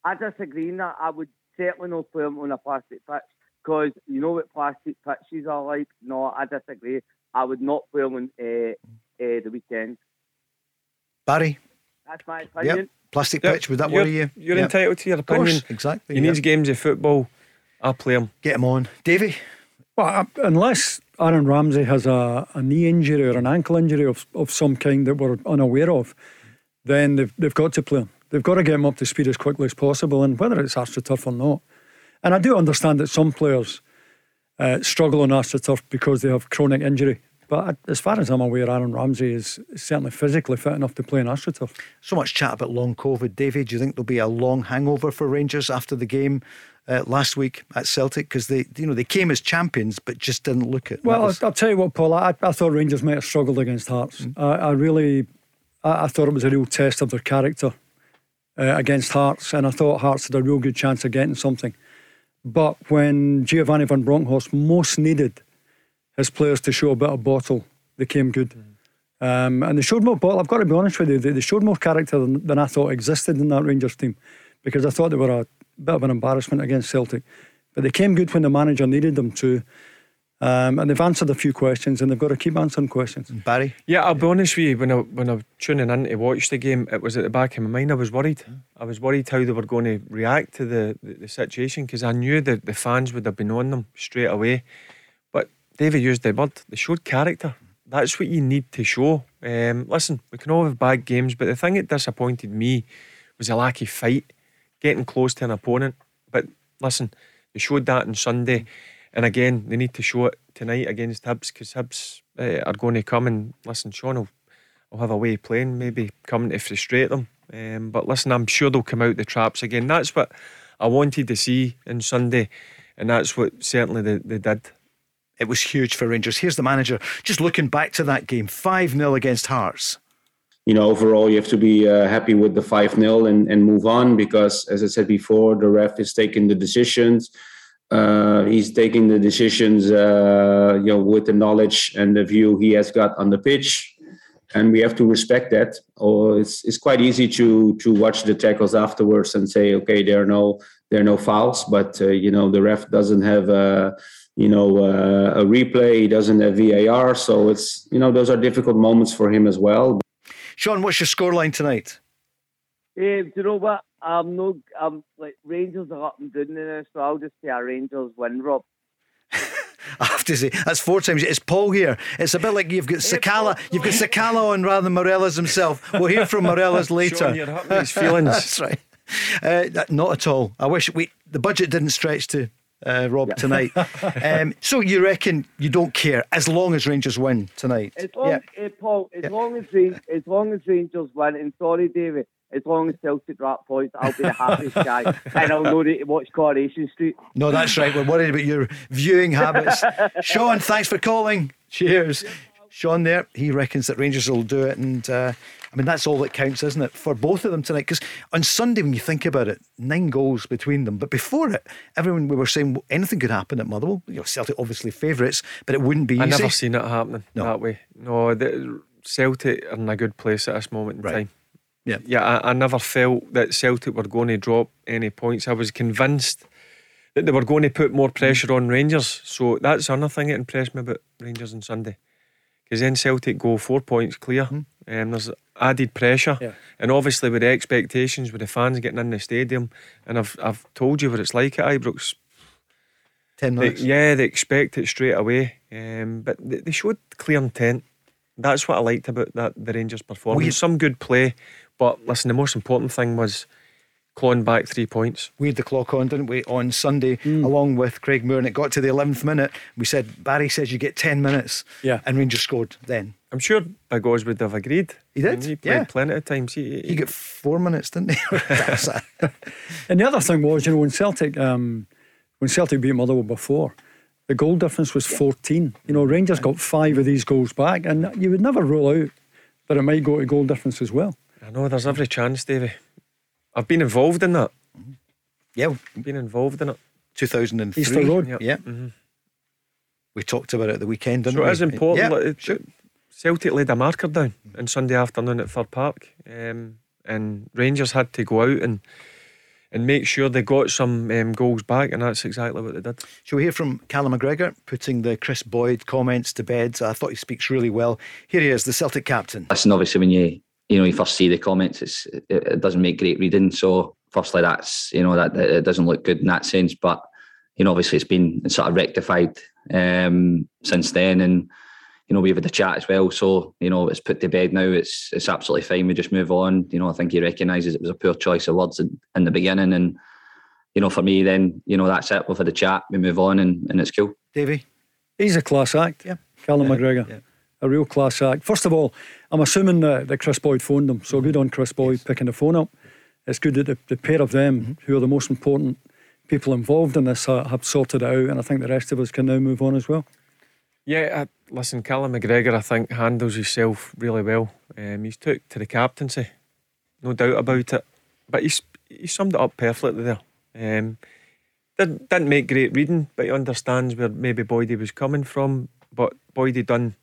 I disagree in that. I would certainly not play him on a plastic pitch, because you know what plastic pitches are like. No, I disagree. I would not play them on the weekend. Barry? That's my opinion. Yep. Plastic pitch, would that worry you? You're entitled to your opinion. Of course, exactly. He needs games of football. I play him. Get him on. Davey? Well, unless Aaron Ramsey has a knee injury or an ankle injury of some kind that we're unaware of, then they've got to play him. They've got to get him up to speed as quickly as possible, and whether it's AstroTurf or not. And I do understand that some players struggle on AstroTurf because they have chronic injury. But as far as I'm aware, Aaron Ramsey is certainly physically fit enough to play on AstroTurf. So much chat about long COVID. David, do you think there'll be a long hangover for Rangers after the game last week at Celtic? Because they came as champions but just didn't look it. Well, I'll tell you what, Paul, I thought Rangers might have struggled against Hearts. I thought it was a real test of their character against Hearts. And I thought Hearts had a real good chance of getting something. But when Giovanni van Bronckhorst most needed his players to show a bit of bottle, they came good. And they showed more ball. I've got to be honest with you, they showed more character than I thought existed in that Rangers team, because I thought they were a bit of an embarrassment against Celtic. But they came good when the manager needed them to. And they've answered a few questions, and they've got to keep answering questions. Barry? Yeah, I'll be honest with you, when I was tuning in to watch the game, it was at the back of my mind. I was worried. I was worried how they were going to react to the situation, because I knew that the fans would have been on them straight away. But David used the word, they showed character. That's what you need to show. Listen, we can all have bad games, but the thing that disappointed me was a lack of fight, getting close to an opponent. But listen, they showed that on Sunday. And again, they need to show it tonight against Hibs, because Hibs are going to come and, listen, Sean will have a way of playing, maybe coming to frustrate them. But listen, I'm sure they'll come out the traps again. That's what I wanted to see on Sunday, and that's what certainly they did. It was huge for Rangers. Here's the manager, just looking back to that game, 5-0 against Hearts. You know, overall, you have to be happy with the 5-0 and move on, because, as I said before, the ref is taking the decisions. He's taking the decisions, with the knowledge and the view he has got on the pitch, and we have to respect that. Or it's quite easy to watch the tackles afterwards and say, okay, there are no fouls, but the ref doesn't have a replay, he doesn't have VAR, so it's those are difficult moments for him as well. Sean, what's your scoreline tonight? Do you know what? Rangers are up and doing this, so I'll just say our Rangers win, Rob. I have to say, that's 4 times. It's Paul here. It's a bit like you've got Sakala. You've got Sakala on rather than Morelos himself. We'll hear from Morelos later. Sean, you're hurting his feelings. That's right. Not at all. I wish the budget didn't stretch to Rob tonight. So you reckon you don't care as long as Rangers win tonight? As long as Rangers win, and sorry, David. As long as Celtic are at points, I'll be the happiest guy, and I'll know to watch Coronation Street. No, that's right. We're worried about your viewing habits. Sean, thanks for calling. Cheers. Sean there, he reckons that Rangers will do it, and that's all that counts, isn't it, for both of them tonight? Because on Sunday, when you think about it, 9 goals between them. But before it, everyone, we were saying anything could happen at Motherwell. Celtic obviously favourites, but it wouldn't be easy. I've never seen it happening that way. No, Celtic are in a good place at this moment in time. Yeah, I never felt that Celtic were going to drop any points. I was convinced that they were going to put more pressure on Rangers. So that's another thing that impressed me about Rangers on Sunday. Because then Celtic go 4 points clear. There's added pressure. Yeah. And obviously with the expectations, with the fans getting in the stadium, and I've told you what it's like at Ibrox. 10 minutes. They expect it straight away. But they showed clear intent. That's what I liked about the Rangers performance. Some good play. But listen, the most important thing was clawing back 3 points. We had the clock on, didn't we, on Sunday, along with Craig Moore, and it got to the 11th minute. We said, Barry says you get 10 minutes. Yeah. And Rangers scored then. I'm sure Big Oz would have agreed. He did. He played plenty of times. He got 4 minutes, didn't he? And the other thing was, when Celtic beat Motherwell before, the goal difference was 14. Rangers got 5 of these goals back, and you would never rule out that it might go to goal difference as well. I know there's every chance, Davey. I've been involved in that. Yeah, I've been involved in it. 2003 Easter Road. Yeah. We talked about it at the weekend, didn't we? So it is important. Celtic laid a marker down on Sunday afternoon at Fir Park, and Rangers had to go out and make sure they got some goals back, and that's exactly what they did. Shall we hear from Callum McGregor, putting the Chris Boyd comments to bed? I thought he speaks really well. Here he is, the Celtic captain. Listen, obviously when you first see the comments, it doesn't make great reading. So firstly, that's that it doesn't look good in that sense. But obviously it's been sort of rectified since then, and we've had a chat as well. So it's put to bed now. It's absolutely fine. We just move on. I think he recognises it was a poor choice of words in the beginning, and for me then that's it. We've had a chat. We move on, and it's cool. Davey, he's a class act. Yeah, Callum McGregor. Yeah. A real class act. First of all, I'm assuming that Chris Boyd phoned them. So good on Chris Boyd picking the phone up. It's good that the pair of them, who are the most important people involved in this, have sorted it out. And I think the rest of us can now move on as well. Yeah, listen, Callum McGregor, I think, handles himself really well. He's took to the captaincy, no doubt about it. But he summed it up perfectly there. Didn't make great reading, but he understands where maybe Boydie was coming from. But Boydie done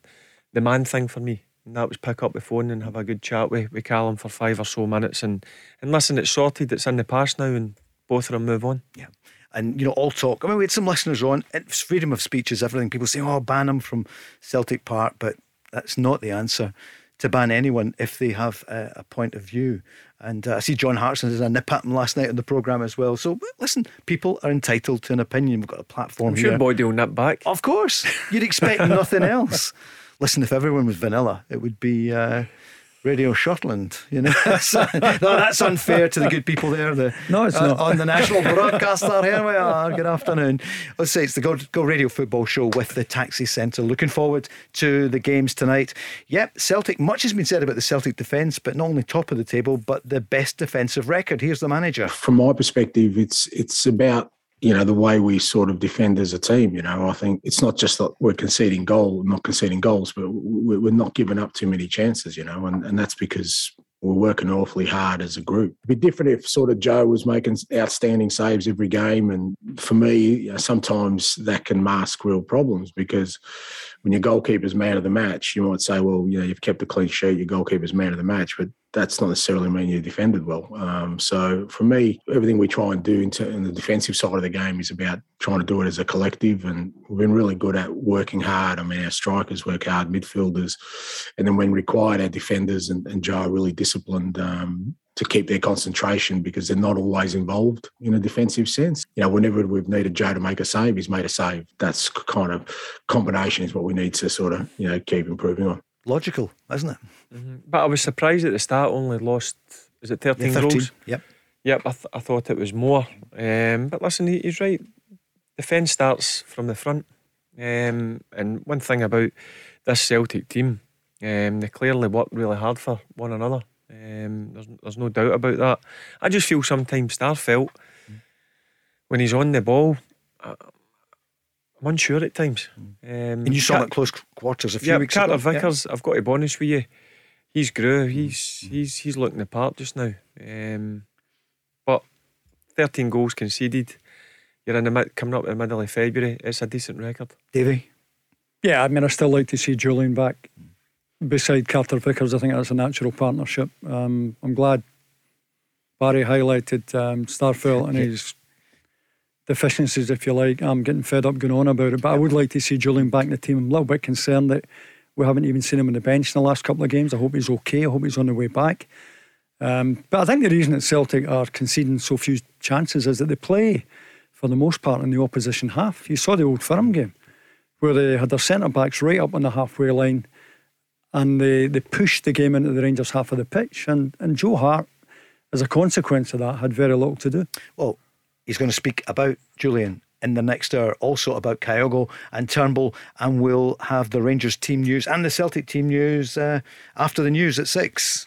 the man thing for me. and that was pick up the phone and have a good chat with Callum for 5 or so minutes, and listen, it's sorted, it's in the past now, and both of them move on. Yeah. And you know, all talk, I mean, we had some listeners on, it's freedom of speech is everything. People say, oh, ban him from Celtic Park, but that's not the answer, to ban anyone if they have a point of view. And I see John Hartson did a nip at him last night on the programme as well. So listen, people are entitled to an opinion. We've got a platform here. I'm sure Boyd will nip back. Of course, you'd expect nothing else. Listen, if everyone was vanilla, it would be Radio Shortland, you know. No, that's unfair to the good people there. No, it's not. On the national broadcaster, here we are. Good afternoon. Let's say it's the Go Radio Football Show with the Taxi Centre. Looking forward to the games tonight. Yep, Celtic, much has been said about the Celtic defence, but not only top of the table, but the best defensive record. Here's the manager. From my perspective, it's about, you know, the way we sort of defend as a team. You know, I think it's not just that we're not conceding goals, but we're not giving up too many chances, you know, and that's because we're working awfully hard as a group. It'd be different if sort of Joe was making outstanding saves every game, and for me, you know, sometimes that can mask real problems, because when your goalkeeper's man of the match, you might say, well, you know, you've kept a clean sheet, your goalkeeper's man of the match, but that's not necessarily mean you defended well. So for me, everything we try and do in the defensive side of the game is about trying to do it as a collective, and we've been really good at working hard. I mean, our strikers work hard, midfielders, and then when required, our defenders and Joe are really disciplined to keep their concentration, because they're not always involved in a defensive sense. You know, whenever we've needed Joe to make a save, he's made a save. That's kind of combination is what we need to sort of, you know, keep improving on. Logical, isn't it? Mm-hmm. But I was surprised at the start, only lost, is it 13 goals? Yep, I thought it was more. But listen, he's right. Defence starts from the front. And one thing about this Celtic team, they clearly work really hard for one another. There's no doubt about that. I just feel sometimes Starfelt, when he's on the ball, I'm unsure at times. And you saw him at close quarters a few weeks Carter ago. Carter Vickers, I've got to be honest with you, he's grew. He's looking the part just now. But 13 goals conceded. You're in the coming up in the middle of February. It's a decent record. Davey? Yeah, I mean, I still like to see Jullien back beside Carter Vickers. I think that's a natural partnership. I'm glad Barry highlighted Starfelt and his deficiencies, if you like. I'm getting fed up going on about it, but I would like to see Jullien back in the team. I'm a little bit concerned that we haven't even seen him on the bench in the last couple of games. I hope he's okay. I hope he's on the way back. But I think the reason that Celtic are conceding so few chances is that they play, for the most part, in the opposition half. You saw the Old Firm game where they had their centre-backs right up on the halfway line, and they pushed the game into the Rangers' half of the pitch, and Joe Hart, as a consequence of that, had very little to do. Well, he's going to speak about Jullien in the next hour, also about Kyogo and Turnbull, and we'll have the Rangers team news and the Celtic team news after the news at 6.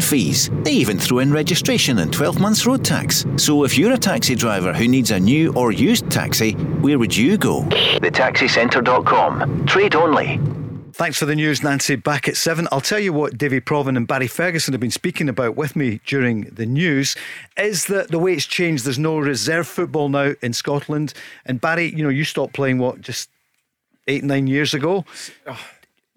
fees. They even throw in registration and 12 months road tax. So if you're a taxi driver who needs a new or used taxi, where would you go? TheTaxiCentre.com. Trade only. Thanks for the news, Nancy. Back at 7. I'll tell you what Davy Provan and Barry Ferguson have been speaking about with me during the news is that the way it's changed, there's no reserve football now in Scotland. And Barry, you know, you stopped playing, what, just 8-9 years ago?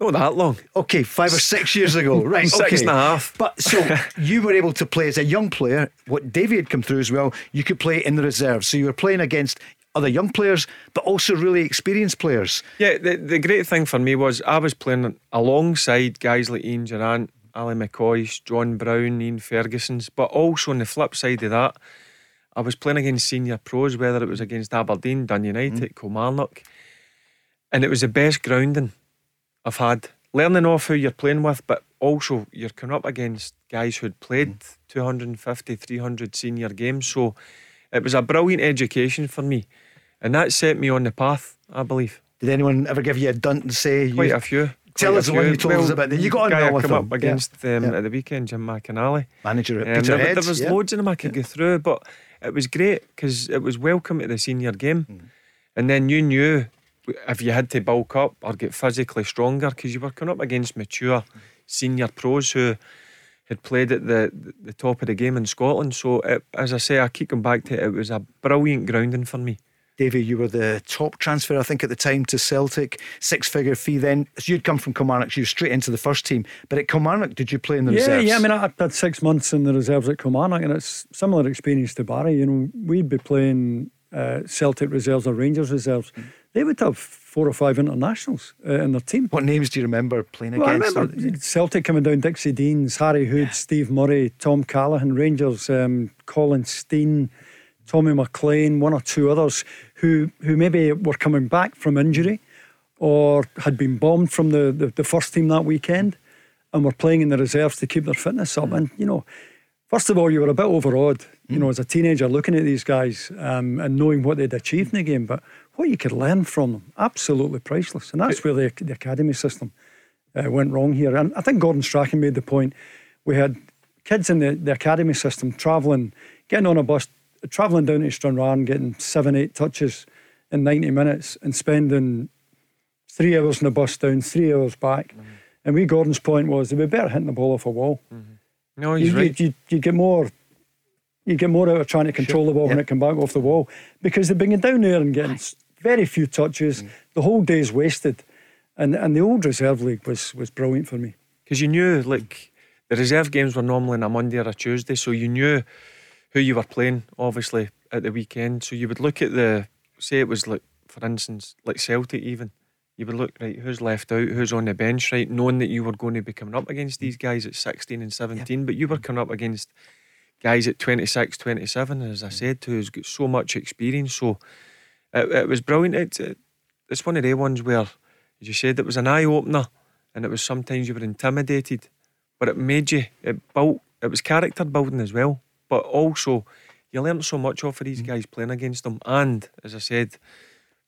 Not that long. Okay, 5 or 6 years ago. Right, okay. 6 and a half. But so you were able to play as a young player. What Davy had come through as well, you could play in the reserves. So you were playing against other young players, but also really experienced players. Yeah, the great thing for me was I was playing alongside guys like Ian Durant, Ali McCoy's, John Brown, Ian Ferguson's. But also on the flip side of that, I was playing against senior pros, whether it was against Aberdeen, Dun United, Kilmarnock. And it was the best grounding I've had, learning off who you're playing with, but also you're coming up against guys who'd played 250, 300 senior games. So it was a brilliant education for me, and that set me on the path, I believe. Did anyone ever give you a dunt and say, quite a few, tell us the one you told us about. You got on well with him against at the weekend, Jim McAnally, manager at Peterhead. There was loads of them I could go through, but it was great because it was welcome to the senior game, and then you knew if you had to bulk up or get physically stronger because you were coming up against mature senior pros who had played at the top of the game in Scotland. So as I say, I keep going back to it, it was a brilliant grounding for me. Davey, you were the top transfer I think at the time to Celtic, 6-figure fee then. So you'd come from Kilmarnock, so you were straight into the first team, but at Kilmarnock did you play in the reserves? Yeah, I mean I had 6 months in the reserves at Kilmarnock, and it's similar experience to Barry. You know, we'd be playing Celtic reserves or Rangers reserves. They would have 4 or 5 internationals in their team. What names do you remember playing against? I remember Celtic coming down, Dixie Deans, Harry Hood, Steve Murray, Tom Callaghan. Rangers, Colin Steen, Tommy McLean, one or two others who maybe were coming back from injury or had been bombed from the first team that weekend and were playing in the reserves to keep their fitness up. And you know, first of all, you were a bit overawed, you know, as a teenager looking at these guys and knowing what they'd achieved in the game, but what you could learn from them, absolutely priceless. And that's where the academy system went wrong here. And I think Gordon Strachan made the point. We had kids in the academy system travelling, getting on a bus, travelling down to Stranraer, getting 7-8 touches in 90 minutes and spending 3 hours on the bus down, 3 hours back. And we Gordon's point was they'd be better hitting the ball off a wall. No, he's right. You'd get more. You get more out of trying to control the ball when it come back off the wall, because they've been down there and getting very few touches. The whole day's wasted, and the old reserve league was brilliant for me, because you knew, like, the reserve games were normally on a Monday or a Tuesday, so you knew who you were playing obviously at the weekend. So you would look at the, say it was like, for instance, like Celtic even, you would look, right, who's left out, who's on the bench, right, knowing that you were going to be coming up against these guys at 16 and 17 but you were coming up against guys at 26, 27, as I said, who's got so much experience. So it was brilliant. It's one of the ones where, as you said, it was an eye-opener, and it was sometimes you were intimidated, but it made you, it built, it was character building as well, but also you learnt so much off of these guys playing against them, and as I said,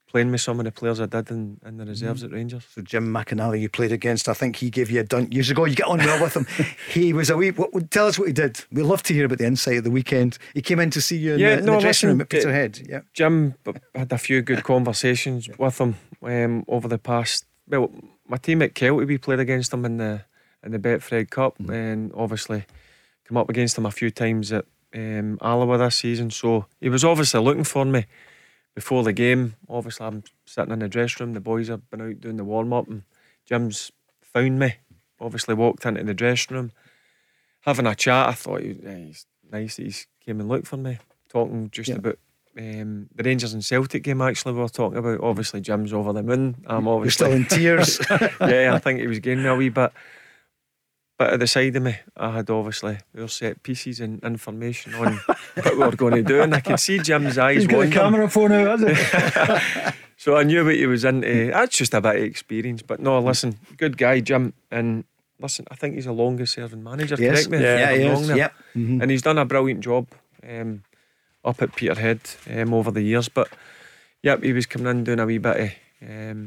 playing with some of the players I did in the reserves at Rangers. So Jim McAnally you played against, I think he gave you a dunk years ago. You get on well with him. He was a wee, tell us what he did. We'd love to hear about the insight of the weekend. He came in to see you in the dressing room at Peterhead. Jim had a few good conversations with him over the past, well, my team at Kelty, we played against him in the Betfred Cup, and obviously come up against him a few times at Alloa this season. So he was obviously looking for me. Before the game, obviously I'm sitting in the dressing room, the boys have been out doing the warm-up, and Jim's found me, obviously walked into the dressing room, having a chat. I thought he's nice that he's came and looked for me, talking just about the Rangers and Celtic game actually we were talking about. Obviously Jim's over the moon, I'm obviously you're still in tears. Yeah, I think he was getting me a wee bit. But at the side of me, I had obviously our set pieces and information on what we were going to do, and I could see Jim's eyes. He's got a camera phone out, hasn't he? So I knew what he was into. That's just a bit of experience. But no, listen, good guy, Jim. And listen, I think he's a longest-serving manager. Yes. Correct me if I'm wrong there. Yep. And he's done a brilliant job up at Peterhead over the years. But yep, he was coming in doing a wee bit of.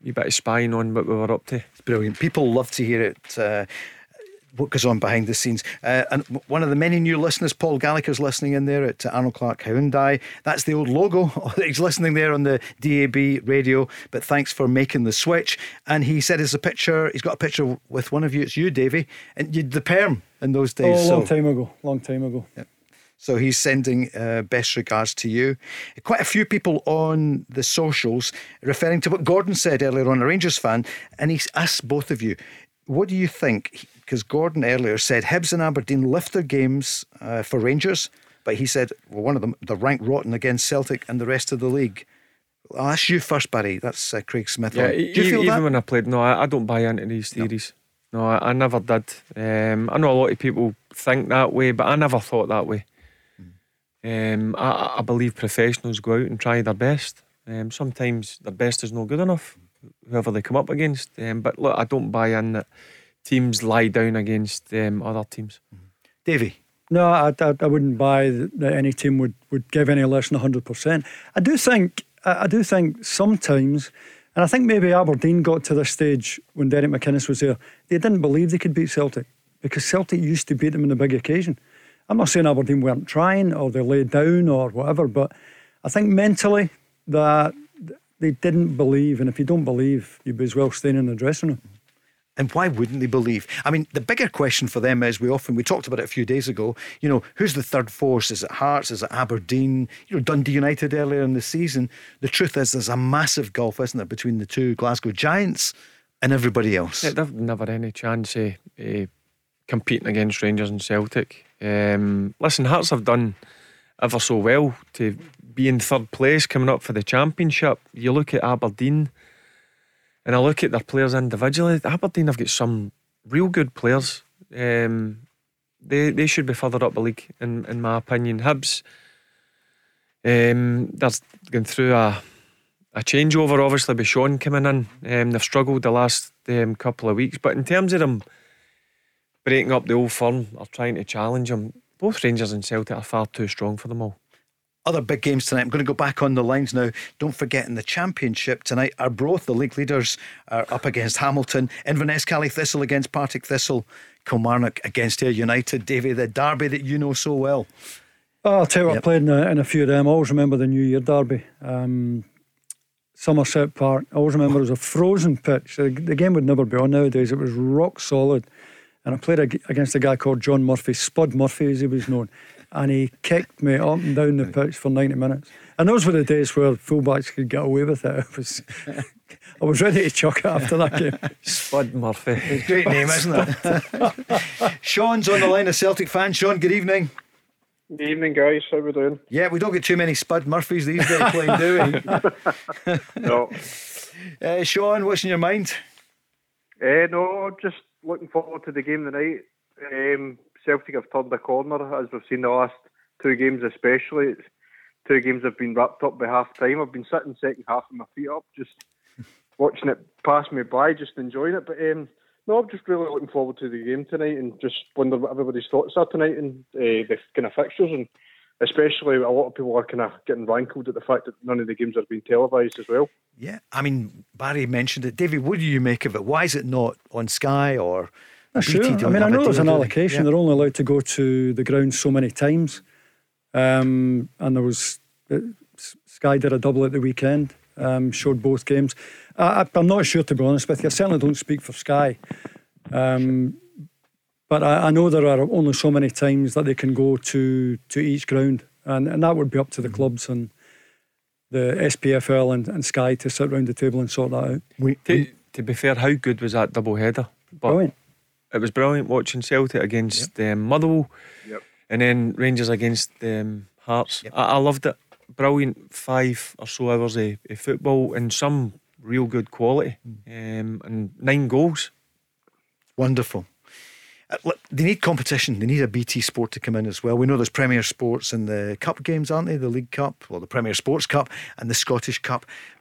Wee bit of spying on what we were up to. It's brilliant. People love to hear it. What goes on behind the scenes, and one of the many new listeners, Paul Gallagher's listening in there at Arnold Clark Hyundai. That's the old logo. He's listening there on the DAB radio, but thanks for making the switch. And he said there's a picture, he's got a picture with one of you. It's you, Davey, and you'd the perm in those days. Long time ago. Yep. So he's sending best regards to you. Quite a few people on the socials referring to what Gordon said earlier on, a Rangers fan, and he asked both of you, what do you think? Because Gordon earlier said Hibs and Aberdeen lift their games for Rangers, but he said, well, one of them, they're ranked rotten against Celtic and the rest of the league. I'll ask you first, Barry. That's Craig Smith. Yeah, do you feel even that? When I played, no, I don't buy into these theories. No, I never did. I know a lot of people think that way, but I never thought that way. I believe professionals go out and try their best. Sometimes their best is not good enough, whoever they come up against, but look, I don't buy in that teams lie down against other teams. Davey? No, I wouldn't buy that any team would give any less than 100%. I do think sometimes And I think maybe Aberdeen got to this stage when Derek McInnes was there. They didn't believe they could beat Celtic because Celtic used to beat them on the big occasion. I'm not saying Aberdeen weren't trying or they laid down or whatever, but I think mentally that they didn't believe, and if you don't believe, you'd be as well staying in the dressing room. And why wouldn't they believe? I mean, the bigger question for them is, we talked about it a few days ago, you know, who's the third force? Is it Hearts? Is it Aberdeen? You know, Dundee United earlier in the season. The truth is there's a massive gulf, isn't there, between the two Glasgow Giants and everybody else. Yeah, they've never any chance of competing against Rangers and Celtic. Listen, Hearts have done ever so well to be in third place coming up for the Championship. You look at Aberdeen, and I look at their players individually. Aberdeen have got some real good players. They should be further up the league, in my opinion. Hibs, they're going through a changeover, obviously, with Sean coming in. They've struggled the last couple of weeks. But in terms of them breaking up the old firm or trying to challenge them, both Rangers and Celtic are far too strong for them all. Other big games tonight. I'm going to go back on the lines now. Don't forget, in the Championship tonight, Arbroath, the league leaders, are up against Hamilton. Inverness, Cally Thistle against Partick Thistle. Kilmarnock against Ayr United. Davy, the derby that you know so well. Oh, I'll tell you what, I played in a few of them. I always remember the New Year derby, Somerset Park. I always remember it was a frozen pitch. The game would never be on nowadays. It was rock solid. And I played against a guy called John Murphy, Spud Murphy as he was known, and he kicked me up and down the pitch for 90 minutes. And those were the days where fullbacks could get away with it. I was ready to chuck it after that game. Spud Murphy. It's a great name, isn't it? Sean's on the line, a Celtic fan. Sean, good evening. Good evening, guys. How we doing? Yeah, we don't get too many Spud Murphys these days playing, do we? No. Sean, what's in your mind? No, just looking forward to the game tonight. Celtic have turned the corner, as we've seen the last two games especially. It's two games have been wrapped up by half time. I've been sitting second half with my feet up, just watching it pass me by, just enjoying it. But no, I'm just really looking forward to the game tonight and just wonder what everybody's thoughts are tonight and the kind of fixtures, and especially a lot of people are kind of getting rankled at the fact that none of the games are being televised as well. Yeah, I mean, Barry mentioned it. Davy, what do you make of it? Why is it not on Sky or... Sure. I mean, I know there's an allocation. Yeah. They're only allowed to go to the ground so many times. And there was... Sky did a double at the weekend, showed both games. I'm not sure, to be honest with you. I certainly don't speak for Sky. But I know there are only so many times that they can go to each ground. And that would be up to the clubs and the SPFL and Sky to sit round the table and sort that out. To be fair, how good was that double header? Brilliant. It was brilliant watching Celtic against Motherwell, and then Rangers against Hearts. Yep. I loved it. Brilliant 5 or so hours of football and some real good quality, and 9 goals. Wonderful. Look, they need competition. They need a BT Sport to come in as well. We know there's Premier Sports and the Cup games, aren't they? The League Cup, well, the Premier Sports Cup and the Scottish Cup.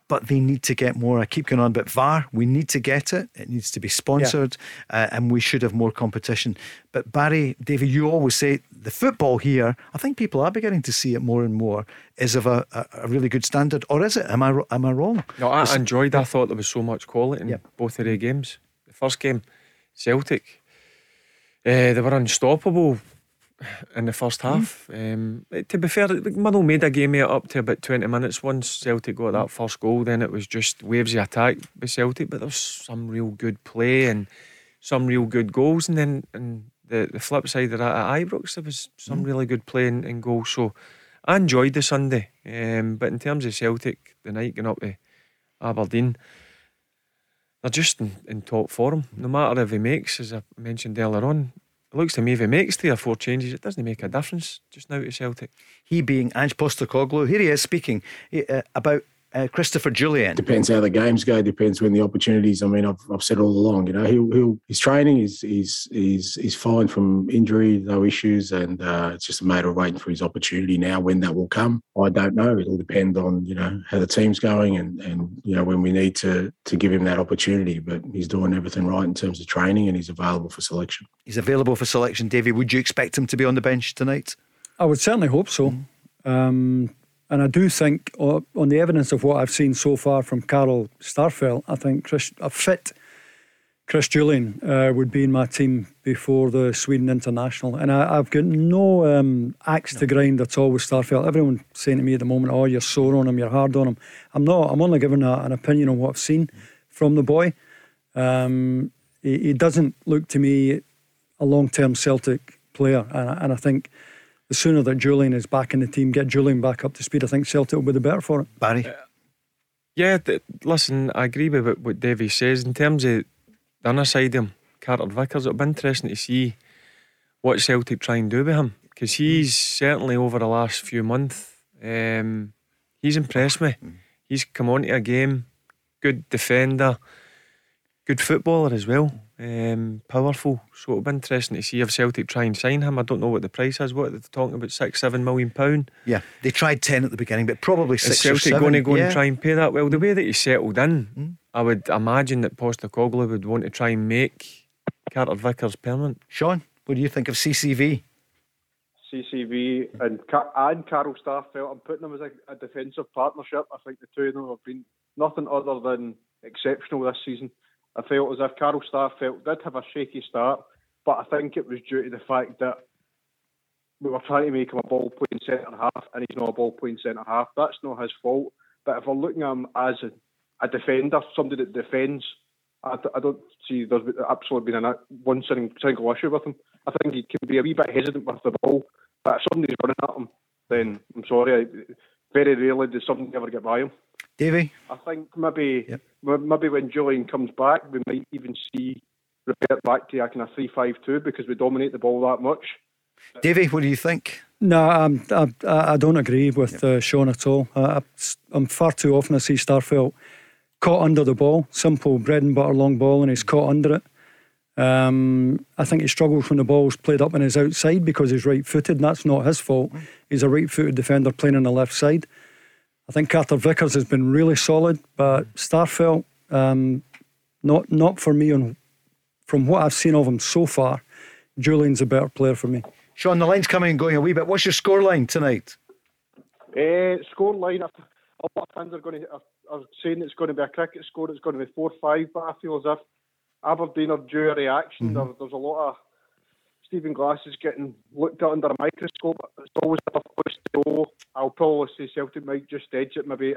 But they need to get more. I keep going on, but VAR, we need to get it. It needs to be sponsored, and we should have more competition. But Barry, David, you always say the football here, I think people are beginning to see it more and more, is of a really good standard. Or is it? Am I wrong? No, I enjoyed it. I thought there was so much quality in both of the games. The first game, Celtic, they were unstoppable in the first half. To be fair, Motherwell made a game of it up to about 20 minutes. Once Celtic got that first goal, then it was just waves of attack by Celtic, but there was some real good play and some real good goals. And then on the flip side of that, at Ibrox, there was some really good play and goals. So I enjoyed the Sunday, but in terms of Celtic, the night going up to Aberdeen, they're just in top form. No matter if he makes, as I mentioned earlier on, it looks to me if he makes 3 or 4 changes, it doesn't make a difference just now to Celtic. He being Ange Postecoglou, here he is speaking about Christopher Jullien. Depends how the games go, depends when the opportunities. I mean, I've said all along, you know, his training is fine from injury, no issues, and it's just a matter of waiting for his opportunity now. When that will come, I don't know. It'll depend on, you know, how the team's going and you know, when we need to give him that opportunity. But he's doing everything right in terms of training, and he's available for selection. He's available for selection. Davy, would you expect him to be on the bench tonight? I would certainly hope so. And I do think, on the evidence of what I've seen so far from Carl Starfelt, I think a fit Chris Jullien would be in my team before the Sweden international. And I've got no axe to grind at all with Starfelt. Everyone's saying to me at the moment, oh, you're sore on him, you're hard on him. I'm not. I'm only giving an opinion on what I've seen from the boy. He doesn't look to me a long-term Celtic player. And I think the sooner that Jullien is back in the team, get Jullien back up to speed, I think Celtic will be the better for it. Barry? Listen, I agree with what Davey says. In terms of the other side of him, Carter Vickers, it'll be interesting to see what Celtic try and do with him, because he's certainly, over the last few months, he's impressed me. He's come onto a game, good defender, good footballer as well, powerful. So it'll be interesting to see if Celtic try and sign him. I don't know what the price is. What they're talking about, £6-7 million. Yeah, they tried 10 at the beginning, but probably 6 is Celtic or 7. Celtic going to go and try and pay that? Well, the way that he settled in, I would imagine that Postecoglou would want to try and make Carter Vickers permanent. Sean, what do you think of CCV? CCV and Carl Starfelt, I'm putting them as a defensive partnership. I think the two of them have been nothing other than exceptional this season. I felt as if Carl Starfelt did have a shaky start, but I think it was due to the fact that we were trying to make him a ball-playing centre-half, and he's not a ball-playing centre-half. That's not his fault. But if we're looking at him as a defender, somebody that defends, I don't see there's absolutely been one single issue with him. I think he can be a wee bit hesitant with the ball, but if somebody's running at him, then I'm sorry, very rarely does somebody ever get by him. Davey? I think maybe when Jullien comes back, we might even see revert back to a kind of 3-5-2 because we dominate the ball that much. Davey, what do you think? No, I don't agree with Sean at all. I'm far too often I see Starfelt caught under the ball, simple bread and butter long ball, and he's caught under it. I think he struggles when the ball's played up on his outside because he's right-footed, and that's not his fault. He's a right-footed defender playing on the left side. I think Carter Vickers has been really solid, but Starfelt, not for me. On from what I've seen of him so far, Jullien's a better player for me. Sean, the line's coming and going a wee bit. What's your scoreline tonight? Scoreline, a lot of fans are saying it's going to be a cricket score, it's going to be 4-5, but I feel as if Aberdeen are due a reaction. There's a lot of... Stephen Glass is getting looked at under a microscope. It's always a tough place to go. I'll probably say Celtic might just edge it. Maybe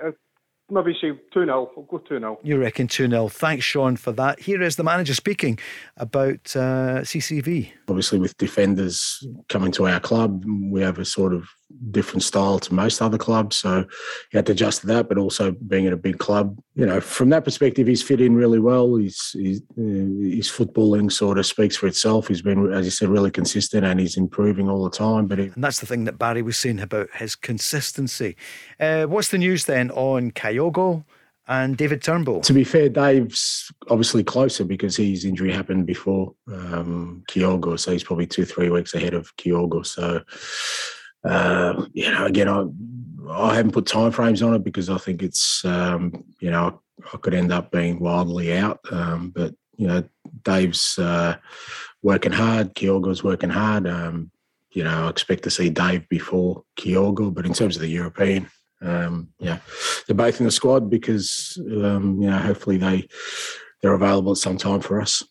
say 2-0. I'll go 2-0. You reckon 2-0. Thanks, Sean, for that. Here is the manager speaking about CCV. Obviously, with defenders coming to our club, we have a sort of different style to most other clubs, so you had to adjust to that, but also being at a big club, you know, from that perspective, he's fit in really well. His footballing sort of speaks for itself. He's been, as you said, really consistent, and he's improving all the time. And that's the thing that Barry was saying about his consistency. What's the news then on Kyogo and David Turnbull? To be fair, Dave's obviously closer because his injury happened before Kyogo, so he's probably 2-3 weeks ahead of Kyogo, so again, I haven't put timeframes on it because I think it's, I could end up being wildly out. But, you know, Dave's working hard, Kyogo's working hard. I expect to see Dave before Kyogo, but in terms of the European, they're both in the squad because, hopefully they're available at some time for us.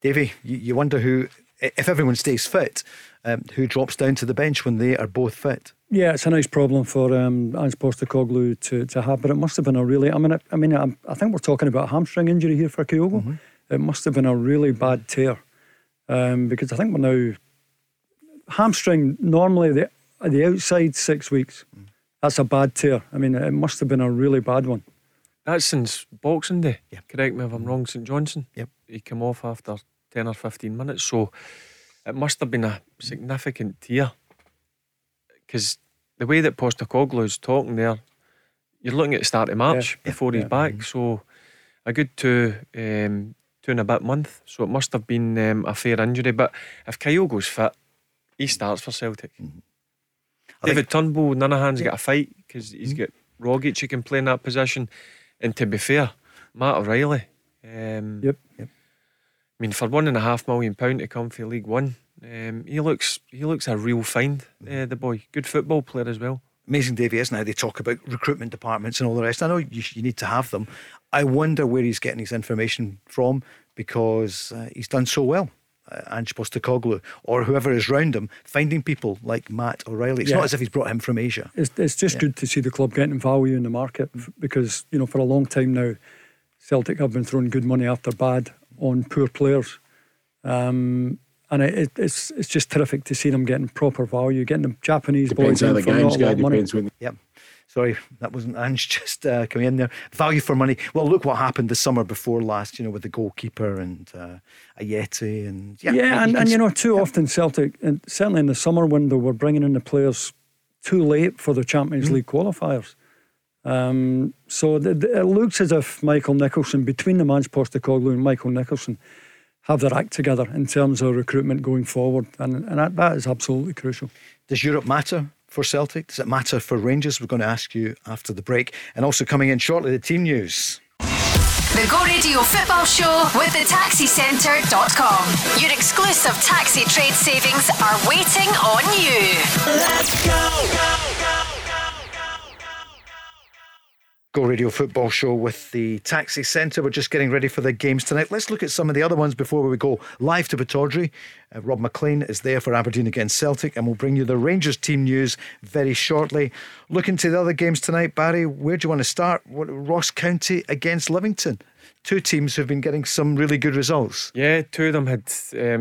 Davey, you wonder who, if everyone stays fit, who drops down to the bench when they are both fit? Yeah, it's a nice problem for Ange Postecoglou to have, but it must have been a really... I think we're talking about a hamstring injury here for Kyogo. It must have been a really bad tear, because I think we're now... Hamstring, normally the outside 6 weeks. That's a bad tear. It must have been a really bad one. That's since Boxing Day. Yep. Correct me if I'm wrong, St Johnson. Yep. He came off after 10 or 15 minutes, so it must have been a significant tear, because the way that Postecoglou's talking there, you're looking at the start of March before he's back. So a good two and a bit month, so it must have been a fair injury. But if Kyogo's fit, he starts for Celtic. David Turnbull, Nunahan's got a fight because he's got Rogic who can play in that position, and to be fair, Matt O'Reilly, for £1.5 million to come for League One, he looks a real find. The boy, good football player as well. amazing Davey is now. They talk about recruitment departments and all the rest. I know you need to have them. I wonder where he's getting his information from, because he's done so well. Ange Postecoglou or whoever is round him, finding people like Matt O'Reilly. It's not as if he's brought him from Asia. It's just good to see the club getting value in the market, because, you know, for a long time now, Celtic have been throwing good money after bad on poor players, and it's just terrific to see them getting proper value, getting them Japanese depends boys in for not a lot of money. Sorry, that wasn't Ange just coming in there. Value for money. Well, look what happened the summer before last, you know, with the goalkeeper and Ayeti and... Yeah, and you know, too often Celtic, and certainly in the summer window, were bringing in the players too late for the Champions League qualifiers. So it looks as if Michael Nicholson, between the Ange Postecoglou and Michael Nicholson, have their act together in terms of recruitment going forward. And that is absolutely crucial. Does Europe matter for Celtic? Does it matter for Rangers? We're going to ask you after the break. And also coming in shortly, the team news. The Go Radio Football Show with thetaxicentre.com. Your exclusive taxi trade savings are waiting on you. Let's go Radio Football Show with the Taxi Centre. We're just getting ready for the games tonight. Let's look at some of the other ones before we go live to Pittodrie. Rob McLean is there for Aberdeen against Celtic, and we'll bring you the Rangers team news very shortly. Looking to the other games tonight, Barry, where do you want to start? Ross County against Livingston. Two teams who've been getting some really good results. Yeah, two of them had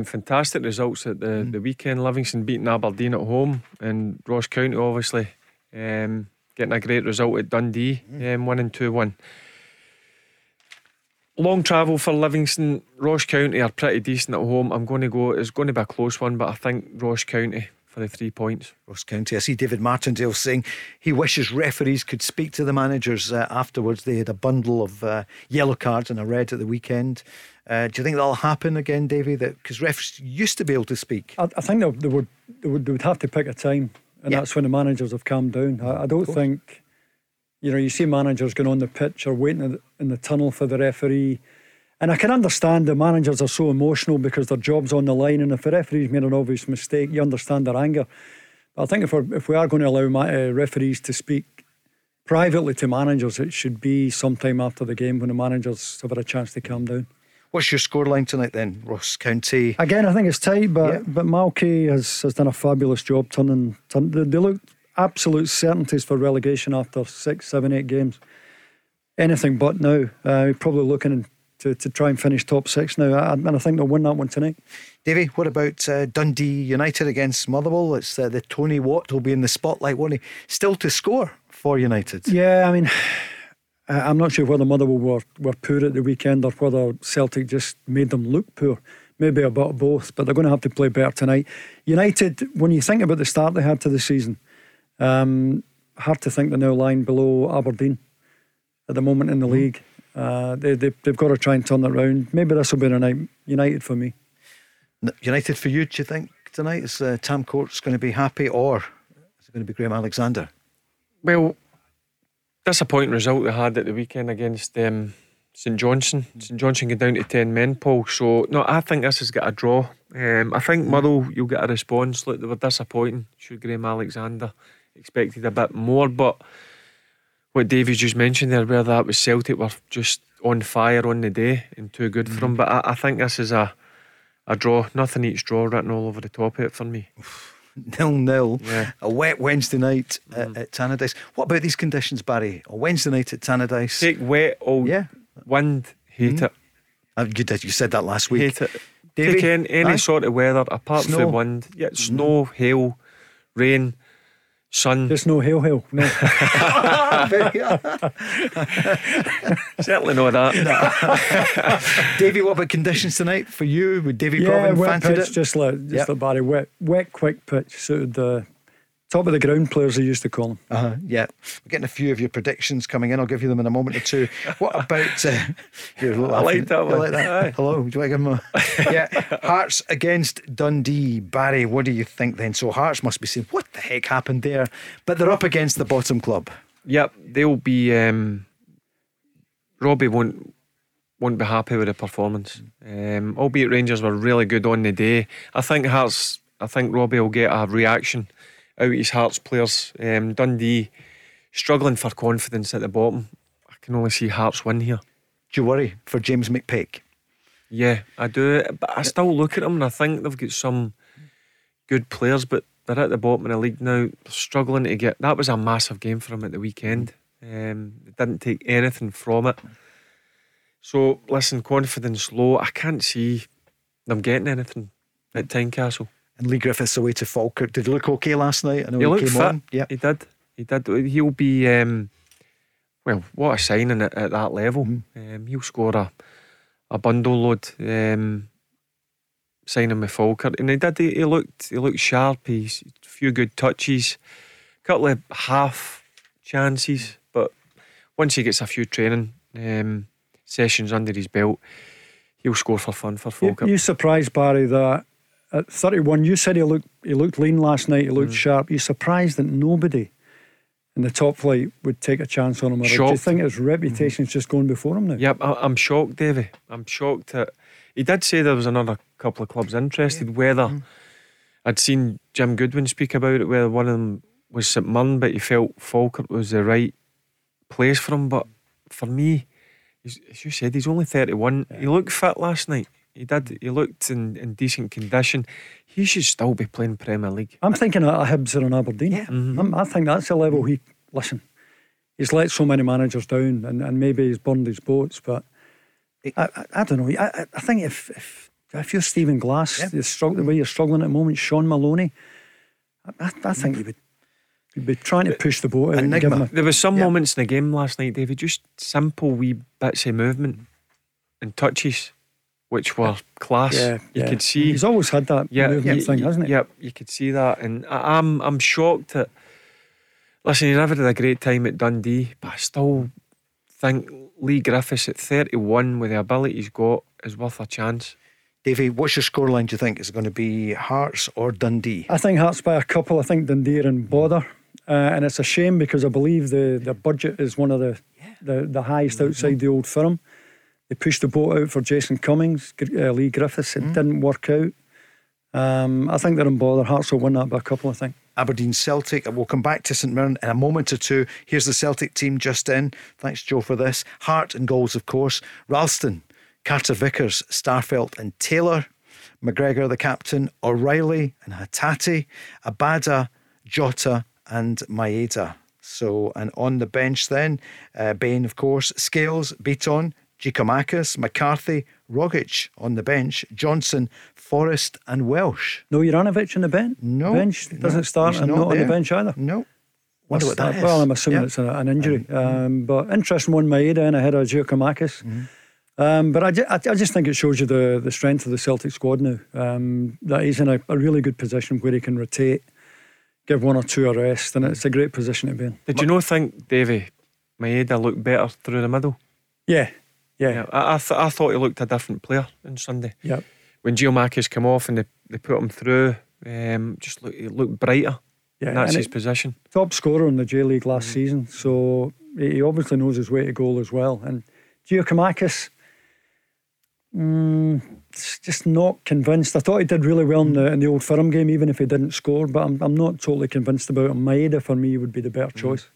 fantastic results at the weekend. Livingston beating Aberdeen at home, and Ross County obviously getting a great result at Dundee, winning 2-1. Long travel for Livingston. Ross County are pretty decent at home. I'm going to go, it's going to be a close one, but I think Ross County for the 3 points. Ross County. I see David Martindale saying he wishes referees could speak to the managers afterwards. They had a bundle of yellow cards and a red at the weekend. Do you think that'll happen again, Davey? Because refs used to be able to speak. I think they would have to pick a time. And that's when the managers have calmed down. I don't think, you know, you see managers going on the pitch or waiting in the tunnel for the referee. And I can understand the managers are so emotional because their job's on the line, and if the referee's made an obvious mistake, you understand their anger. But I think if we are going to allow referees to speak privately to managers, it should be sometime after the game when the managers have had a chance to calm down. What's your scoreline tonight then, Ross County? Again, I think it's tight, but Malky has done a fabulous job turning. They look absolute certainties for relegation after 6, 7, 8 games. Anything but now. We're probably looking to try and finish top six now, and I think they'll win that one tonight. Davey, what about Dundee United against Motherwell? It's the Tony Watt will be in the spotlight, won't he? Still to score for United. Yeah, I mean... I'm not sure whether Motherwell were poor at the weekend or whether Celtic just made them look poor. Maybe a bit of both, but they're going to have to play better tonight. United, when you think about the start they had to the season, hard to think they're now lying below Aberdeen at the moment in the league. They've got to try and turn that round. Maybe this will be the night. United for me. United for you, do you think, tonight? Is Tam Courts going to be happy, or is it going to be Graham Alexander? Well... disappointing result they had at the weekend against St Johnstone. St Johnstone get down to 10 men, Paul. So, no, I think this has got a draw. I think Motherwell, you'll get a response. Look, they were disappointing. Should Graham Alexander expected a bit more? But what Davey's just mentioned there, where that was Celtic were just on fire on the day and too good for them. But I think this is a draw. Nothing eats draw written all over the top of it for me. 0-0, a wet Wednesday night at Tannadice. What about these conditions, Barry? A Wednesday night at Tannadice. Take wet, old wind, hate it. You said that last week. Hate it. Davey? Take any sort of weather apart from wind. Yeah, snow, hail, rain, sun. There's no hail, no. Certainly not that. No. Davey, what about conditions tonight for you? Would Davey Proven fancied it? Yeah, wet pitch, just like Barry. Wet, quick pitch suited the top of the ground players, they used to call them. We're getting a few of your predictions coming in. I'll give you them in a moment or two. What about I like that one. Like that? Hello, do you want to give them a Hearts against Dundee. Barry, what do you think then? So Hearts must be saying, what the heck happened there? But they're up against the bottom club. Yep, they'll be Robbie won't be happy with the performance, albeit Rangers were really good on the day. I think Robbie will get a reaction out his Hearts players. Dundee struggling for confidence at the bottom. I can only see Hearts win here. Do you worry for James McPake? Yeah, I do. But I still look at them and I think they've got some good players, but they're at the bottom of the league now. They're struggling to get... That was a massive game for them at the weekend. They didn't take anything from it. So, listen, confidence low. I can't see them getting anything at Tynecastle. And Leigh Griffiths away to Falkirk. Did he look okay last night? I know he looked fit. On. Yeah. He did. He did. He'll be... well, what a signing at that level. He'll score a bundle load. Signing with Falkirk, and he did. He looked sharp. He's a few good touches, a couple of half chances, but once he gets a few training sessions under his belt, he'll score for fun for Falkirk. You surprised, Barry, that at 31, you said he looked lean last night. He looked sharp. You surprised that nobody in the top flight would take a chance on him. Or do you think his reputation's just going before him now? Yep, I'm shocked, Davey. I'm shocked that he did say there was another couple of clubs interested. Whether I'd seen Jim Goodwin speak about it, whether one of them was St Mirren, but he felt Falkirk was the right place for him. But for me, as you said, he's only 31. Yeah. He looked fit last night. He did. He looked in decent condition. He should still be playing Premier League. I'm thinking of Hibs or an Aberdeen. Yeah. I think that's the level he... Listen, he's let so many managers down, and maybe he's burned his boats, but I don't know. I think if you're Stephen Glass, the way you're struggling at the moment, Sean Maloney, I think you'd be trying to push the boat out. And give him there were some moments in the game last night, David, just simple wee bits of movement and touches, which were class. You could see he's always had that movement thing, hasn't he? Yep, you could see that, and I'm shocked that. Listen, he never had a great time at Dundee, but I still think Leigh Griffiths at 31 with the ability he's got is worth a chance. Davey, what's your scoreline? Do you think it's going to be Hearts or Dundee? I think Hearts by a couple. I think Dundee are in bother, and it's a shame because I believe the budget is one of the highest outside the old firm. They pushed the boat out for Jason Cummings, Leigh Griffiths. It didn't work out. I think they're in bother. Hearts will win that by a couple, I think. Aberdeen Celtic. We'll come back to St Mirren in a moment or two. Here's the Celtic team just in. Thanks, Joe, for this. Hart and goals, of course. Ralston, Carter Vickers, Starfelt and Taylor. McGregor, the captain. O'Reilly and Hatate. Abada, Jota and Maeda. So, and on the bench then, Bain, of course. Scales, Beaton, Giakoumakis, McCarthy, Rogic on the bench, Johnston, Forrest and Welsh. No Juranovic on the bench? No. Bench doesn't start and not on the bench either? No. Wonder what that is. Well, I'm assuming it's an injury. But interesting one, Maeda and ahead of Giakoumakis. But I just think it shows you the strength of the Celtic squad now. That he's in a really good position where he can rotate, give one or two a rest, and it's a great position to be in. Did you not think, Davey, Maeda looked better through the middle? Yeah. I thought he looked a different player on Sunday. Yep. When Giakoumakis came off and they put him through, he looked brighter. Yeah, and that's his position. Top scorer in the J League last season, so he obviously knows his way to goal as well. And Giakoumakis, just not convinced. I thought he did really well in the Old Firm game, even if he didn't score. But I'm not totally convinced about him. Maeda for me would be the better choice.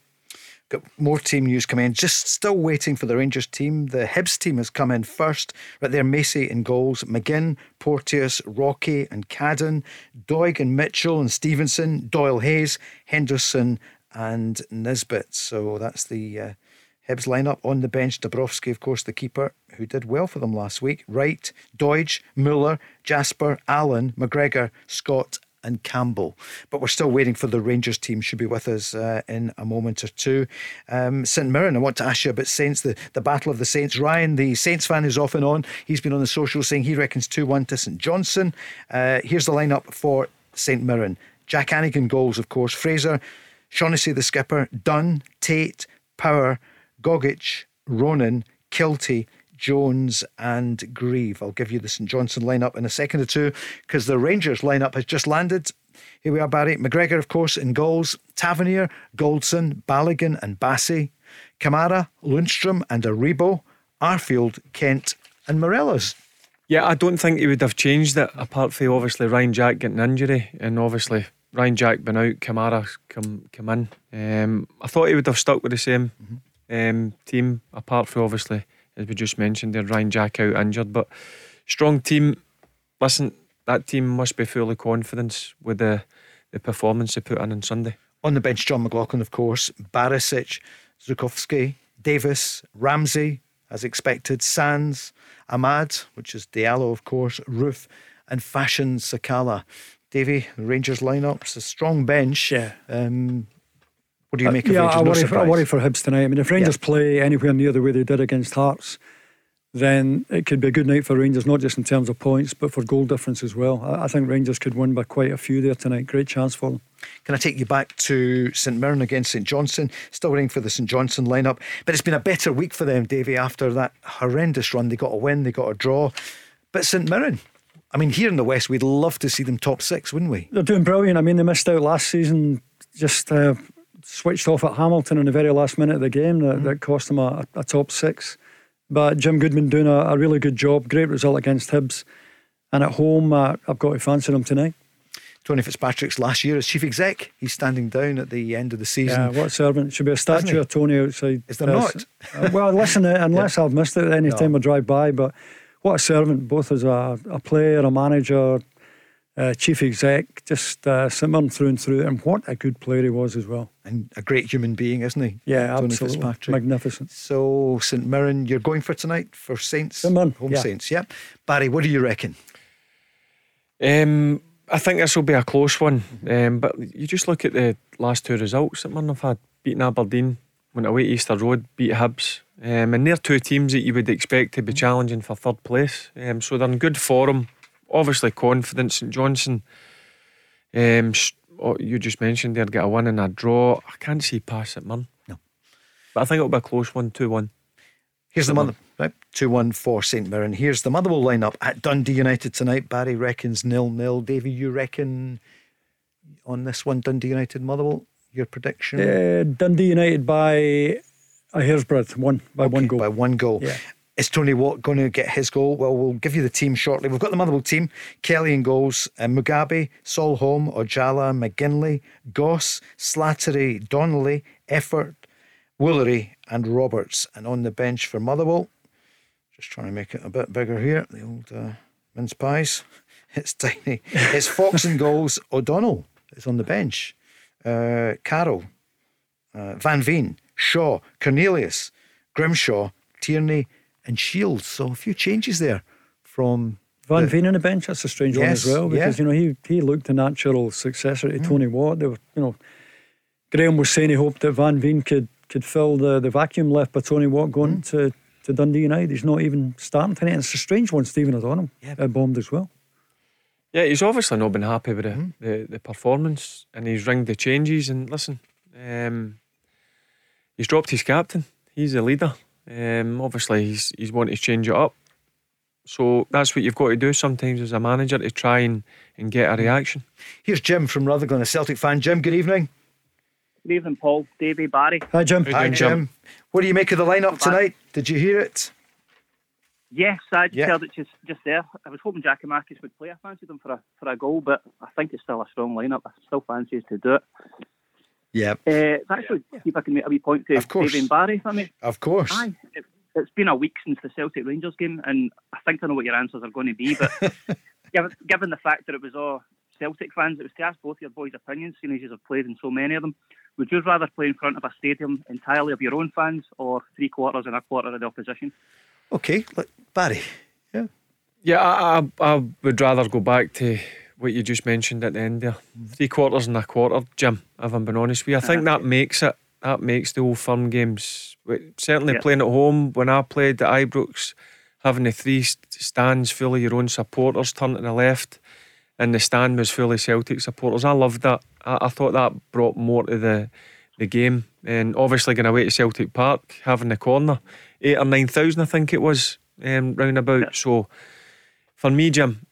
Got more team news coming in. Just still waiting for the Rangers team. The Hibs team has come in first. Right there, Macy in goals. McGinn, Porteous, Rocky and Cadden. Doig and Mitchell and Stevenson. Doyle Hayes, Henderson and Nisbet. So that's the Hibs lineup. On the bench, Dabrowski, of course, the keeper, who did well for them last week. Wright, Doig, Muller, Jasper, Allen, McGregor, Scott and Campbell. But we're still waiting for the Rangers team. Should be with us in a moment or two. St Mirren, I want to ask you about Saints, the battle of the Saints. Ryan, the Saints fan who's off and on, he's been on the social saying he reckons 2-1 to St Johnstone. Here's the lineup for St Mirren. Jack Anigan goals, of course. Fraser, Shaughnessy the skipper, Dunn, Tate, Power, Gogic, Ronan, Kilty, Jones and Grieve. I'll give you the St Johnstone lineup in a second or two because the Rangers lineup has just landed. Here we are, Barry. McGregor, of course, in goals. Tavernier, Goldson, Balligan and Bassey. Kamara, Lundstrom and Aribo. Arfield, Kent and Morelos. Yeah, I don't think he would have changed it apart from obviously Ryan Jack getting injury and obviously Ryan Jack been out, Kamara come in. I thought he would have stuck with the same team, apart from obviously, as we just mentioned, there Ryan Jack out injured. But strong team. Listen, that team must be full of confidence with the performance they put in on Sunday. On the bench, John McLaughlin, of course, Barisic, Zukovsky, Davis, Ramsey, as expected, Sands, Ahmad, which is Diallo, of course, Roof, and Fashion Sakala. Davey, the Rangers lineups, a strong bench. Yeah. What do you make of Rangers? I worry for Hibs tonight. I mean, if Rangers play anywhere near the way they did against Hearts, then it could be a good night for Rangers, not just in terms of points, but for goal difference as well. I think Rangers could win by quite a few there tonight. Great chance for them. Can I take you back to St Mirren against St Johnstone? Still waiting for the St Johnstone lineup, but it's been a better week for them, Davey, after that horrendous run. They got a win, they got a draw. But St Mirren, I mean, here in the West, we'd love to see them top six, wouldn't we? They're doing brilliant. I mean, they missed out last season, just switched off at Hamilton in the very last minute of the game. That cost them a top six. But Jim Goodwin doing a really good job. Great result against Hibs. And at home, I've got to fancy them tonight. Tony Fitzpatrick's last year as chief exec, he's standing down at the end of the season. Yeah, what a servant. Should be a statue of Tony outside. Is there not? Well, listen, unless I've missed it any time I drive by, but what a servant, both as a player, a manager, chief exec, just St Mirren through and through. And what a good player he was as well. And a great human being, isn't he? Yeah, Tony absolutely. Fitzpatrick. Magnificent. So, St Mirren, you're going for tonight for Saints? St Mirren. Home Saints, yeah. Barry, what do you reckon? I think this will be a close one. But you just look at the last two results that St Mirren have had. Beating Aberdeen, went away to Easter Road, beat Hibs. And they're two teams that you would expect to be challenging for third place. So they're in good form. Obviously confident. St Johnstone, you just mentioned they'd get a win and a draw. I can't see past it, man. No. But I think it'll be a close one, 2-1. Here's the Motherwell, right? 2-1 for St Mirren. Here's the Motherwell lineup at Dundee United tonight. Barry reckons 0-0. Davey, you reckon on this one, Dundee United Motherwell? Your prediction? Dundee United by a hair's breadth, one goal. By one goal. Yeah. Is Tony Watt going to get his goal? Well, we'll give you the team shortly. We've got the Motherwell team. Kelly in goals, Mugabe, Solholm, Ojala, McGinley, Goss, Slattery, Donnelly, Effort, Woolery and Roberts. And on the bench for Motherwell, just trying to make it a bit bigger here, the old mince pies. It's tiny. It's Fox in goals. O'Donnell is on the bench. Carroll, Van Veen, Shaw, Cornelius, Grimshaw, Tierney and Shields. So a few changes there from Van Veen on the bench. That's a strange one as well, because you know he looked a natural successor to Tony Watt. They were, you know, Graham was saying he hoped that Van Veen could fill the vacuum left by Tony Watt going to Dundee United. He's not even starting tonight. And it's a strange one. Stephen O'Donnell bombed as well. Yeah, he's obviously not been happy with the performance, and he's ringed the changes. And listen, he's dropped his captain. He's the leader. Obviously he's wanted to change it up. So that's what you've got to do sometimes as a manager, to try and get a reaction. Here's Jim from Rutherglen, a Celtic fan. Jim, good evening. Good evening, Paul, Davey, Barry. Hi, Jim. Hi, Jim. What do you make of the lineup tonight? Did you hear it? Yes, I just heard it just there. I was hoping Giakoumakis would play. I fancied him for a goal, but I think it's still a strong lineup. I still fancy us to do it. Yeah. Actually, if I can make a wee point to Davey and Barry for me. Of course. Aye, it's been a week since the Celtic Rangers game, and I think I know what your answers are going to be. But given the fact that it was all Celtic fans, it was to ask both your boys' opinions, seeing as you have played in so many of them. Would you rather play in front of a stadium entirely of your own fans, or three quarters and a quarter of the opposition? Okay, look, Barry. Yeah. Yeah, I would rather go back to what you just mentioned at the end there. Three quarters and a quarter, Jim, if I'm being honest with you. I think that makes it. That makes the Old Firm games. Certainly playing at home, when I played at Ibrox, having the three stands full of your own supporters, turn to the left, and the stand was full of Celtic supporters. I loved that. I thought that brought more to the game. And obviously going away to Celtic Park, having the corner, 8,000 or 9,000 I think it was, roundabout. So for me, Jim,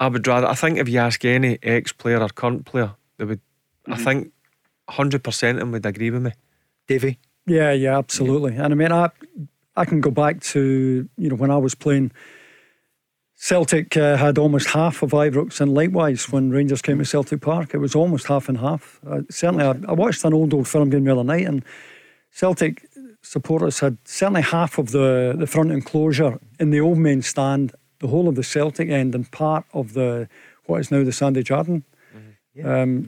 I would rather. I think if you ask any ex-player or current player, they would. I think 100% of them would agree with me. Davey? Yeah, absolutely. Yeah. And I mean, I can go back to, you know, when I was playing Celtic had almost half of Ibrox, and likewise when Rangers came to Celtic Park, it was almost half and half. Certainly, I watched an old firm game the other night, and Celtic supporters had certainly half of the front enclosure in the old main stand, the whole of the Celtic end, and part of the what is now the Sandy Jardine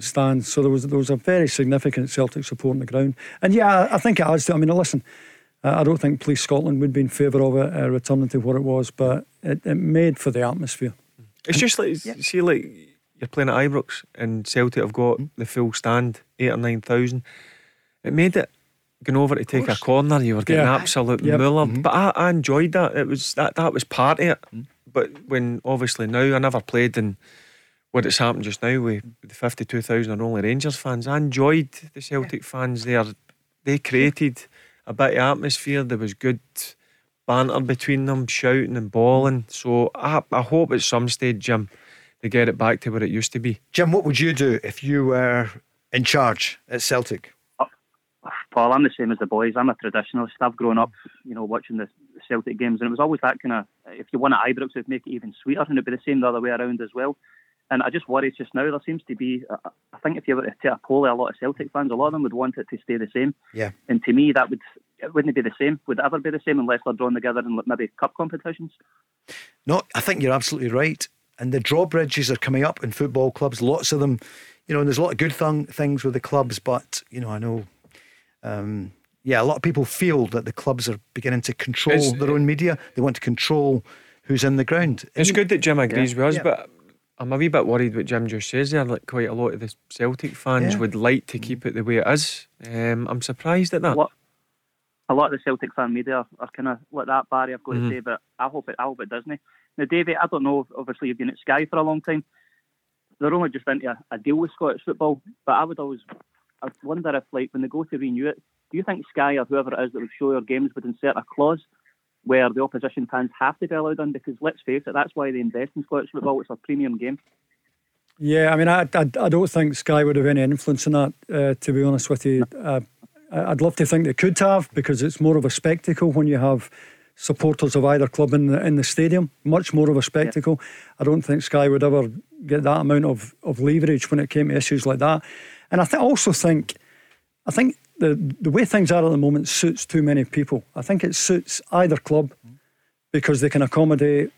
stand. So there was a very significant Celtic support on the ground, and I think it adds to it. I mean, listen, I don't think Police Scotland would be in favour of it returning to what it was, but it made for the atmosphere. It's just like, see, like you're playing at Ibrox and Celtic have got the full stand, 8,000 or 9,000. It made it going over to take a corner. You were getting absolutely mullered. But I enjoyed that. It was that was part of it. But when obviously now I never played in what it's happened just now with the 52,000 are only Rangers fans. I enjoyed the Celtic fans there. They created a bit of atmosphere. There was good banter between them, shouting and bawling. So I hope at some stage, Jim, they get it back to where it used to be. Jim, what would you do if you were in charge at Celtic? Paul, I'm the same as the boys. I'm a traditionalist. I've grown up, watching the Celtic games, and it was always that kind of, if you won at Ibrox, it would make it even sweeter, and it'd be the same the other way around as well. And I just worry, it's just now there seems to be, I think if you were to take a poll, a lot of Celtic fans, a lot of them would want it to stay the same. Yeah. And to me, it wouldn't be the same. Would it ever be the same unless they're drawn together in maybe cup competitions? No, I think you're absolutely right. And the drawbridges are coming up in football clubs, lots of them, and there's a lot of good things with the clubs, but, I know, a lot of people feel that the clubs are beginning to control their own media. They want to control who's in the ground. It's good that Jim agrees with us, but I'm a wee bit worried what Jim just says there. Like, quite a lot of the Celtic fans would like to keep it the way it is. I'm surprised at that. A lot of the Celtic fan media are kind of like that, Barry, I've got to say, but I hope it doesn't. Now, Davey, I don't know, obviously you've been at Sky for a long time. They're only just into a deal with Scottish football, but I wonder if, like, when they go to renew it, do you think Sky or whoever it is that would show your games would insert a clause where the opposition fans have to be allowed in? Because let's face it, that's why they invest in Scottish football. It's a premium game. Yeah, I mean, I don't think Sky would have any influence in that, to be honest with you. I'd love to think they could have, because it's more of a spectacle when you have supporters of either club in the stadium. Much more of a spectacle. Yeah. I don't think Sky would ever get that amount of leverage when it came to issues like that. And I also think the way things are at the moment suits too many people. I think it suits either club because they can accommodate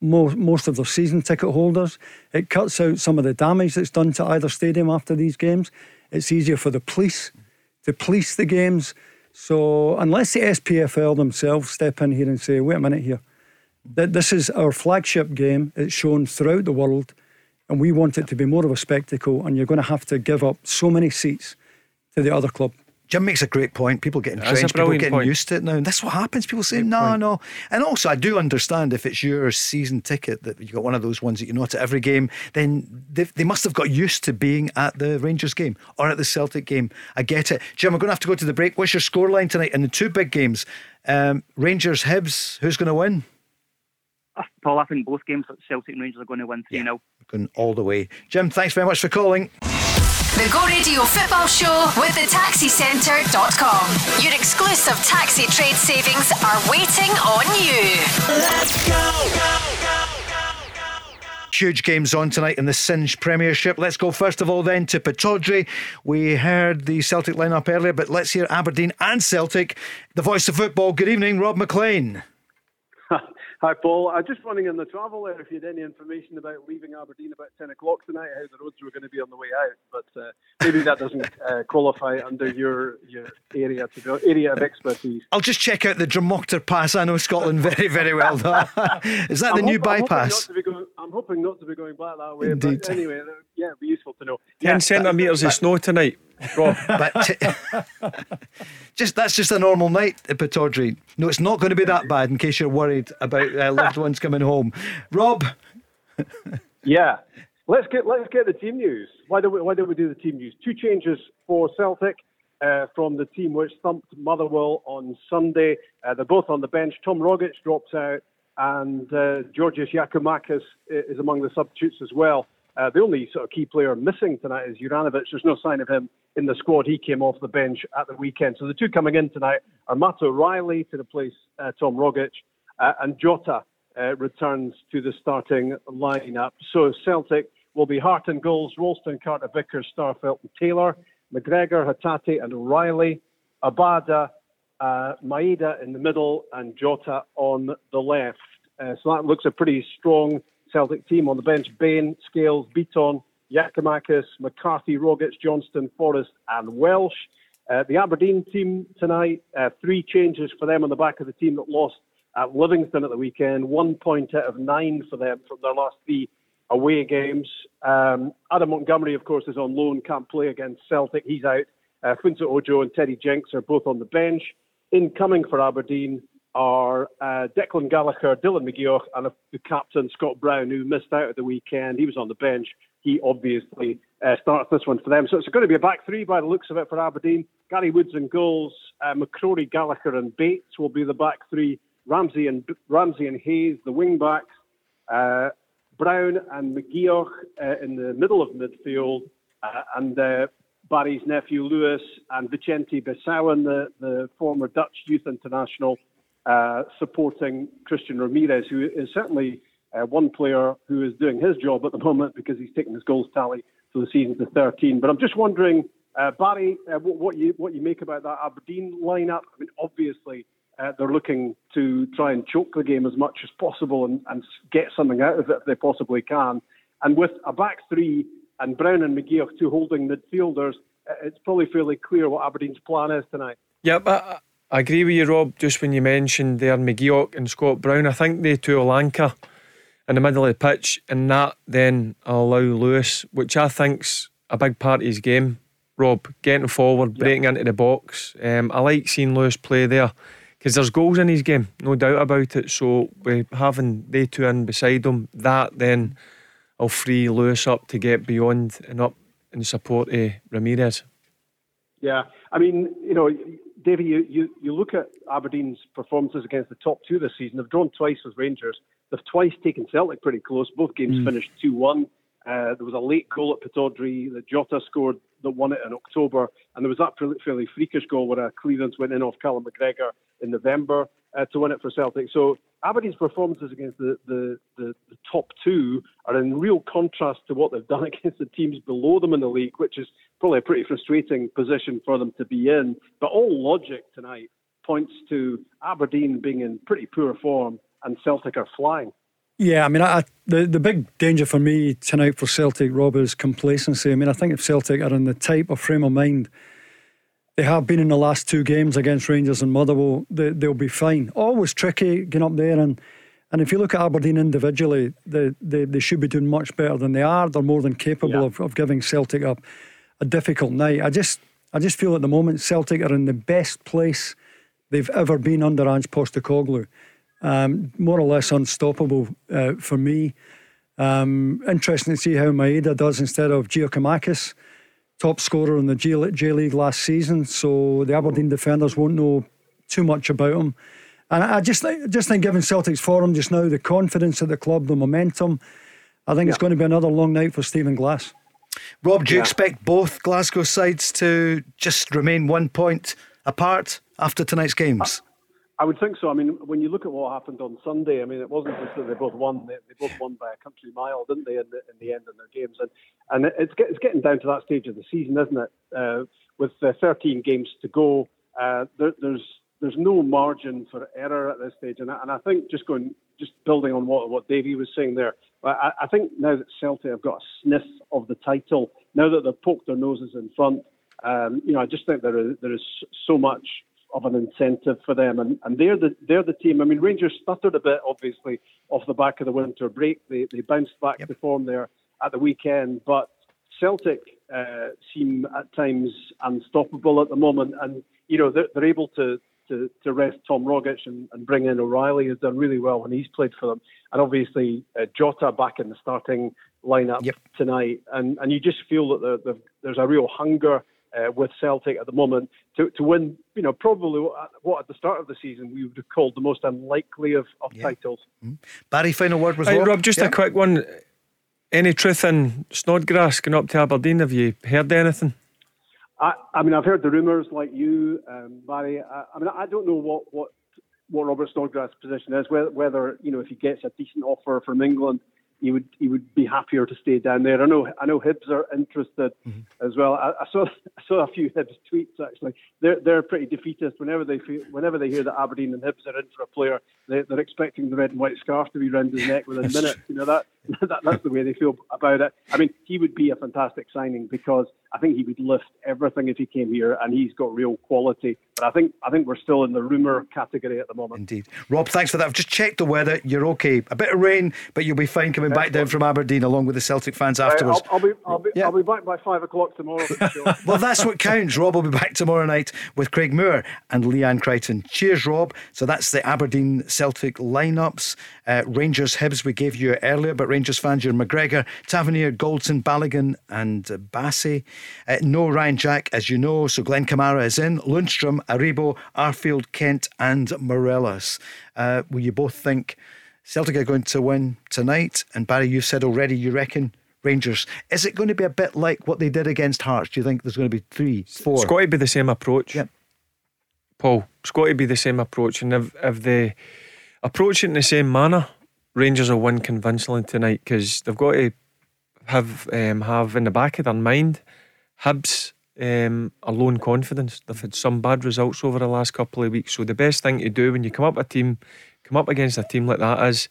most of their season ticket holders. It cuts out some of the damage that's done to either stadium after these games. It's easier for the police to police the games. So unless the SPFL themselves step in here and say, wait a minute here, this is our flagship game. It's shown throughout the world, and we want it to be more of a spectacle, and you're going to have to give up so many seats to the other club. Jim makes a great point. People getting entrenched, people getting used to it now. And that's what happens. People say, no. And also, I do understand if it's your season ticket that you've got one of those ones that you're not at every game, then they must have got used to being at the Rangers game or at the Celtic game. I get it. Jim, we're going to have to go to the break. What's your scoreline tonight in the two big games? Rangers, Hibs, who's going to win? Paul, I think both games, Celtic and Rangers, are going to win 3-0. Going all the way. Jim, thanks very much for calling. The Go Radio Football Show with thetaxicentre.com. Your exclusive taxi trade savings are waiting on you. Let's go. Huge games on tonight in the Cinch Premiership. Let's go first of all then to Pittodrie. We heard the Celtic lineup earlier, but let's hear Aberdeen and Celtic. The voice of football. Good evening, Rob McLean. Hi, Paul. I'm just running in the travel there. If you had any information about leaving Aberdeen about 10 o'clock tonight, how the roads were going to be on the way out, but maybe that doesn't qualify under your area of expertise. I'll just check out the Dromochtar Pass. I know Scotland very, very well. Is that the new bypass? I'm hoping not to be going back that way. Indeed. But anyway, it'd be useful to know. 10 centimetres of snow tonight, Rob. That's just a normal night at Pittodrie. No, it's not going to be that bad, in case you're worried about loved ones coming home. Rob. Yeah, let's get the team news. Why don't we do the team news? Two changes for Celtic from the team which thumped Motherwell on Sunday. They're both on the bench. Tom Rogic drops out, and Georgios Giakoumakis is among the substitutes as well. The only sort of key player missing tonight is Juranovic. There's no sign of him in the squad. He came off the bench at the weekend. So the two coming in tonight are Matt O'Reilly to replace Tom Rogic and Jota returns to the starting lineup. So Celtic will be Hart in goals, Rolston, Carter Vickers, Starfelt and Taylor, McGregor, Hatate and O'Reilly, Abada, Maeda in the middle and Jota on the left. So that looks a pretty strong Celtic team. On the bench, Bain, Scales, Beaton, Giakoumakis, McCarthy, Rogic, Johnston, Forrest and Welsh. The Aberdeen team tonight, three changes for them on the back of the team that lost at Livingston at the weekend. 1 point out of 9 for them from their last 3 away games. Adam Montgomery, of course, is on loan, can't play against Celtic. He's out. Funso Ojo and Teddy Jenks are both on the bench. Incoming for Aberdeen are Declan Gallagher, Dylan McGeoch and the captain, Scott Brown, who missed out at the weekend. He was on the bench. He obviously starts this one for them. So it's going to be a back three by the looks of it for Aberdeen. Gary Woods in goals. McCrory, Gallagher and Bates will be the back three. Ramsey and Hayes, the wing-backs. Brown and McGeoch in the middle of midfield. And Barry's nephew, Lewis, and Vicente Bissauen, the former Dutch youth international, supporting Christian Ramirez, who is certainly one player who is doing his job at the moment because he's taken his goals tally for the season to 13. But I'm just wondering, Barry, what you make about that Aberdeen lineup? I mean, obviously, they're looking to try and choke the game as much as possible and get something out of it if they possibly can. And with a back three and Brown and McGeoch, two holding midfielders, it's probably fairly clear what Aberdeen's plan is tonight. Yeah, but I agree with you, Rob, just when you mentioned there McGeoch and Scott Brown. I think they two will anchor in the middle of the pitch, and that then allow Lewis, which I think's a big part of his game, Rob, getting forward, breaking into the box. I like seeing Lewis play there because there's goals in his game, no doubt about it. So with having they two in beside him, that then will free Lewis up to get beyond and up in support of Ramirez. Yeah, I mean, you know, Davey, you look at Aberdeen's performances against the top two this season. They've drawn twice with Rangers. They've twice taken Celtic pretty close. Both games finished 2-1. There was a late goal at Pittodrie that Jota scored that won it in October. And there was that fairly freakish goal where a clearance went in off Callum McGregor in November to win it for Celtic. So Aberdeen's performances against the top two are in real contrast to what they've done against the teams below them in the league, which is probably a pretty frustrating position for them to be in. But all logic tonight points to Aberdeen being in pretty poor form and Celtic are flying. Yeah, I mean, the big danger for me tonight for Celtic, Rob, is complacency. I mean, I think if Celtic are in the type of frame of mind they have been in the last two games against Rangers and Motherwell, they'll be fine. Always tricky getting up there, and if you look at Aberdeen individually, they should be doing much better than they are. They're more than capable of giving Celtic a difficult night. I just feel at the moment Celtic are in the best place they've ever been under Ange Postecoglou. More or less unstoppable for me. Interesting to see how Maeda does instead of Giakoumakis, top scorer in the J League last season. So the Aberdeen defenders won't know too much about him. And I just think, given Celtic's form just now, the confidence of the club, the momentum, I think it's going to be another long night for Stephen Glass. Rob, do you expect both Glasgow sides to just remain 1 point apart after tonight's games? I would think so. I mean, when you look at what happened on Sunday, I mean, it wasn't just that they both won. They both won by a country mile, didn't they, in the end of their games? And it's getting down to that stage of the season, isn't it? With 13 games to go, there's no margin for error at this stage. And I think just building on what Davey was saying there, I think now that Celtic have got a sniff of the title, now that they've poked their noses in front, you know, I just think there is so much of an incentive for them, and they're the team. I mean, Rangers stuttered a bit, obviously, off the back of the winter break. They bounced back to form there at the weekend, but Celtic seem at times unstoppable at the moment, and you know they're able to rest Tom Rogic and bring in O'Reilly, who's done really well when he's played for them, and obviously Jota back in the starting lineup tonight, and you just feel that there's a real hunger with Celtic at the moment to win, you know, probably what at the start of the season we would have called the most unlikely of titles. Barry, final word was Rob, just a quick one. Any truth in Snodgrass going up to Aberdeen? Have you heard anything? I mean, I've heard the rumours like you, Barry. I mean, I don't know what what Robert Snodgrass' position is. Whether you know if he gets a decent offer from England, he would be happier to stay down there. I know Hibs are interested as well. I saw a few Hibs tweets actually. They're pretty defeatist whenever they hear that Aberdeen and Hibs are in for a player. They're expecting the red and white scarf to be round his neck within minutes. You know that's the way they feel about it. I mean, he would be a fantastic signing because I think he would lift everything if he came here, and he's got real quality. But I think we're still in the rumour category at the moment. Indeed. Rob, thanks for that. I've just checked the weather. You're okay. A bit of rain, but you'll be fine coming back down from Aberdeen along with the Celtic fans afterwards. I'll be back by 5 o'clock tomorrow for sure. Well, that's what counts. Rob will be back tomorrow night with Craig Moore and Leanne Crichton. Cheers, Rob. So that's the Aberdeen Celtic lineups. Rangers Hibs we gave you earlier, but Rangers fans, you're McGregor, Tavernier, Goldson, Balogun and Bassey. No Ryan Jack, as you know, so Glenn Kamara is in, Lundstrom, Aribo, Arfield, Kent and Morelos. Will you both think Celtic are going to win tonight? And Barry, you've said already you reckon Rangers. Is it going to be a bit like what they did against Hearts? Do you think there's going to be 3-4? It's got to be the same approach. Yep. Paul, it's got to be the same approach, and if they approach it in the same manner, Rangers will win convincingly tonight, because they've got to have in the back of their mind Hibs are low in confidence. They've had some bad results over the last couple of weeks, so the best thing to do when you come up against a team like that is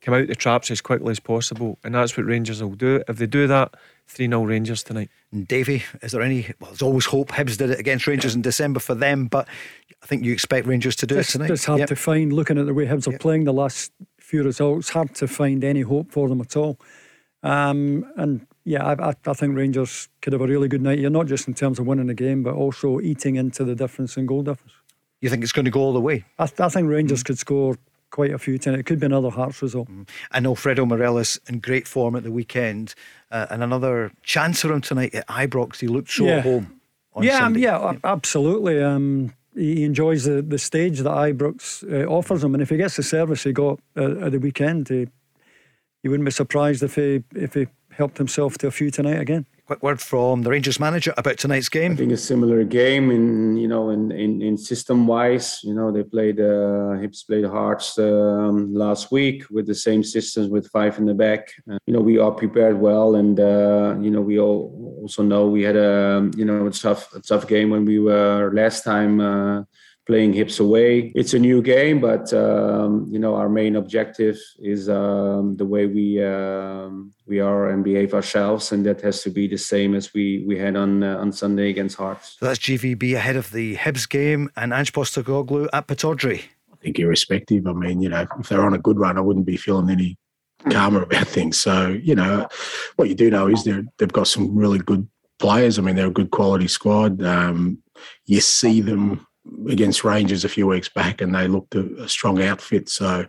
come out the traps as quickly as possible, and that's what Rangers will do. If they do that, 3-0 Rangers tonight. And Davey, is there any, well, there's always hope. Hibs did it against Rangers in December for them, but I think you expect Rangers to do it tonight. It's hard to find, looking at the way Hibs are playing the last few results, hard to find any hope for them at all. I think Rangers could have a really good night here, not just in terms of winning the game, but also eating into the difference in goal difference. You think it's going to go all the way? I think Rangers could score quite a few times. It could be another Hearts result. I know Alfredo Morelos in great form at the weekend, and another chance for him tonight at Ibrox. He looked so at home on Sunday. Absolutely. He enjoys the stage that Ibrox offers him, and if he gets the service he got at the weekend, he wouldn't be surprised if he helped himself to a few tonight again. Quick word from the Rangers manager about tonight's game. I think a similar game in system wise. You know, they played Hibs played Hearts last week with the same systems with five in the back. We are prepared well, and we all also know we had a tough game when we were last time playing Hibs away. It's a new game, but our main objective is the way we are and behave ourselves, and that has to be the same as we had on Sunday against Hearts. So that's GVB ahead of the Hibs game, and Ange Postecoglou at Pittodrie. I think irrespective, if they're on a good run, I wouldn't be feeling any calmer about things. So what you do know is they've got some really good players. They're a good quality squad. You see them against Rangers a few weeks back and they looked a strong outfit, so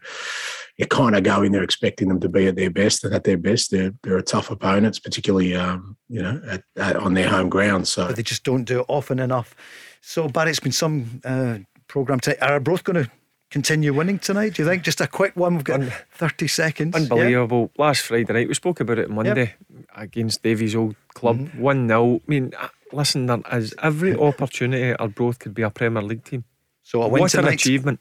you kind of go in there expecting them to be at their best, and at their best they're a tough opponents, particularly on their home ground. So but they just don't do it often enough. So Barry, it's been some programme tonight. Are both going to continue winning tonight, do you think? Just a quick one, we've got 30 seconds. Unbelievable. Yep. Last Friday night we spoke about it Monday against Davies' old club, 1-0. Listen, there is every opportunity Arbroath could be a Premier League team. So a win what tonight, an achievement.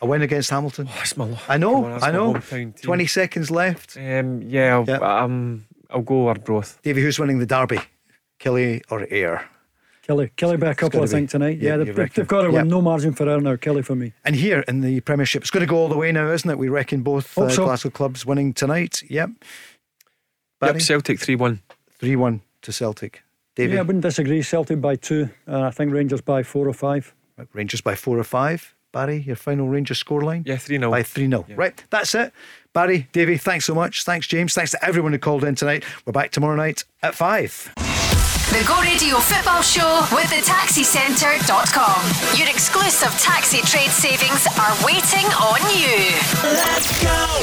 A win against Hamilton. Oh, that's my luck. I know 20 seconds left. I'll go Arbroath. Davey, who's winning the derby, Kelly or Ayr? Kelly by a couple, I think, tonight. They've got to win. No margin for error now, Kelly for me. And here in the Premiership, it's going to go all the way now, isn't it? We reckon both Glasgow clubs winning tonight. Barry? Celtic 3-1. 3-1 to Celtic. David? I wouldn't disagree. Celtic by 2. I think Rangers by 4 or 5. Rangers by 4 or 5. Barry, your final Rangers scoreline? 3-0. By 3-0. Right, that's it. Barry, Davey, thanks so much. Thanks, James. Thanks to everyone who called in tonight. We're back tomorrow night at 5. The Go Radio Football Show with thetaxicentre.com. Your exclusive taxi trade savings are waiting on you. Let's go.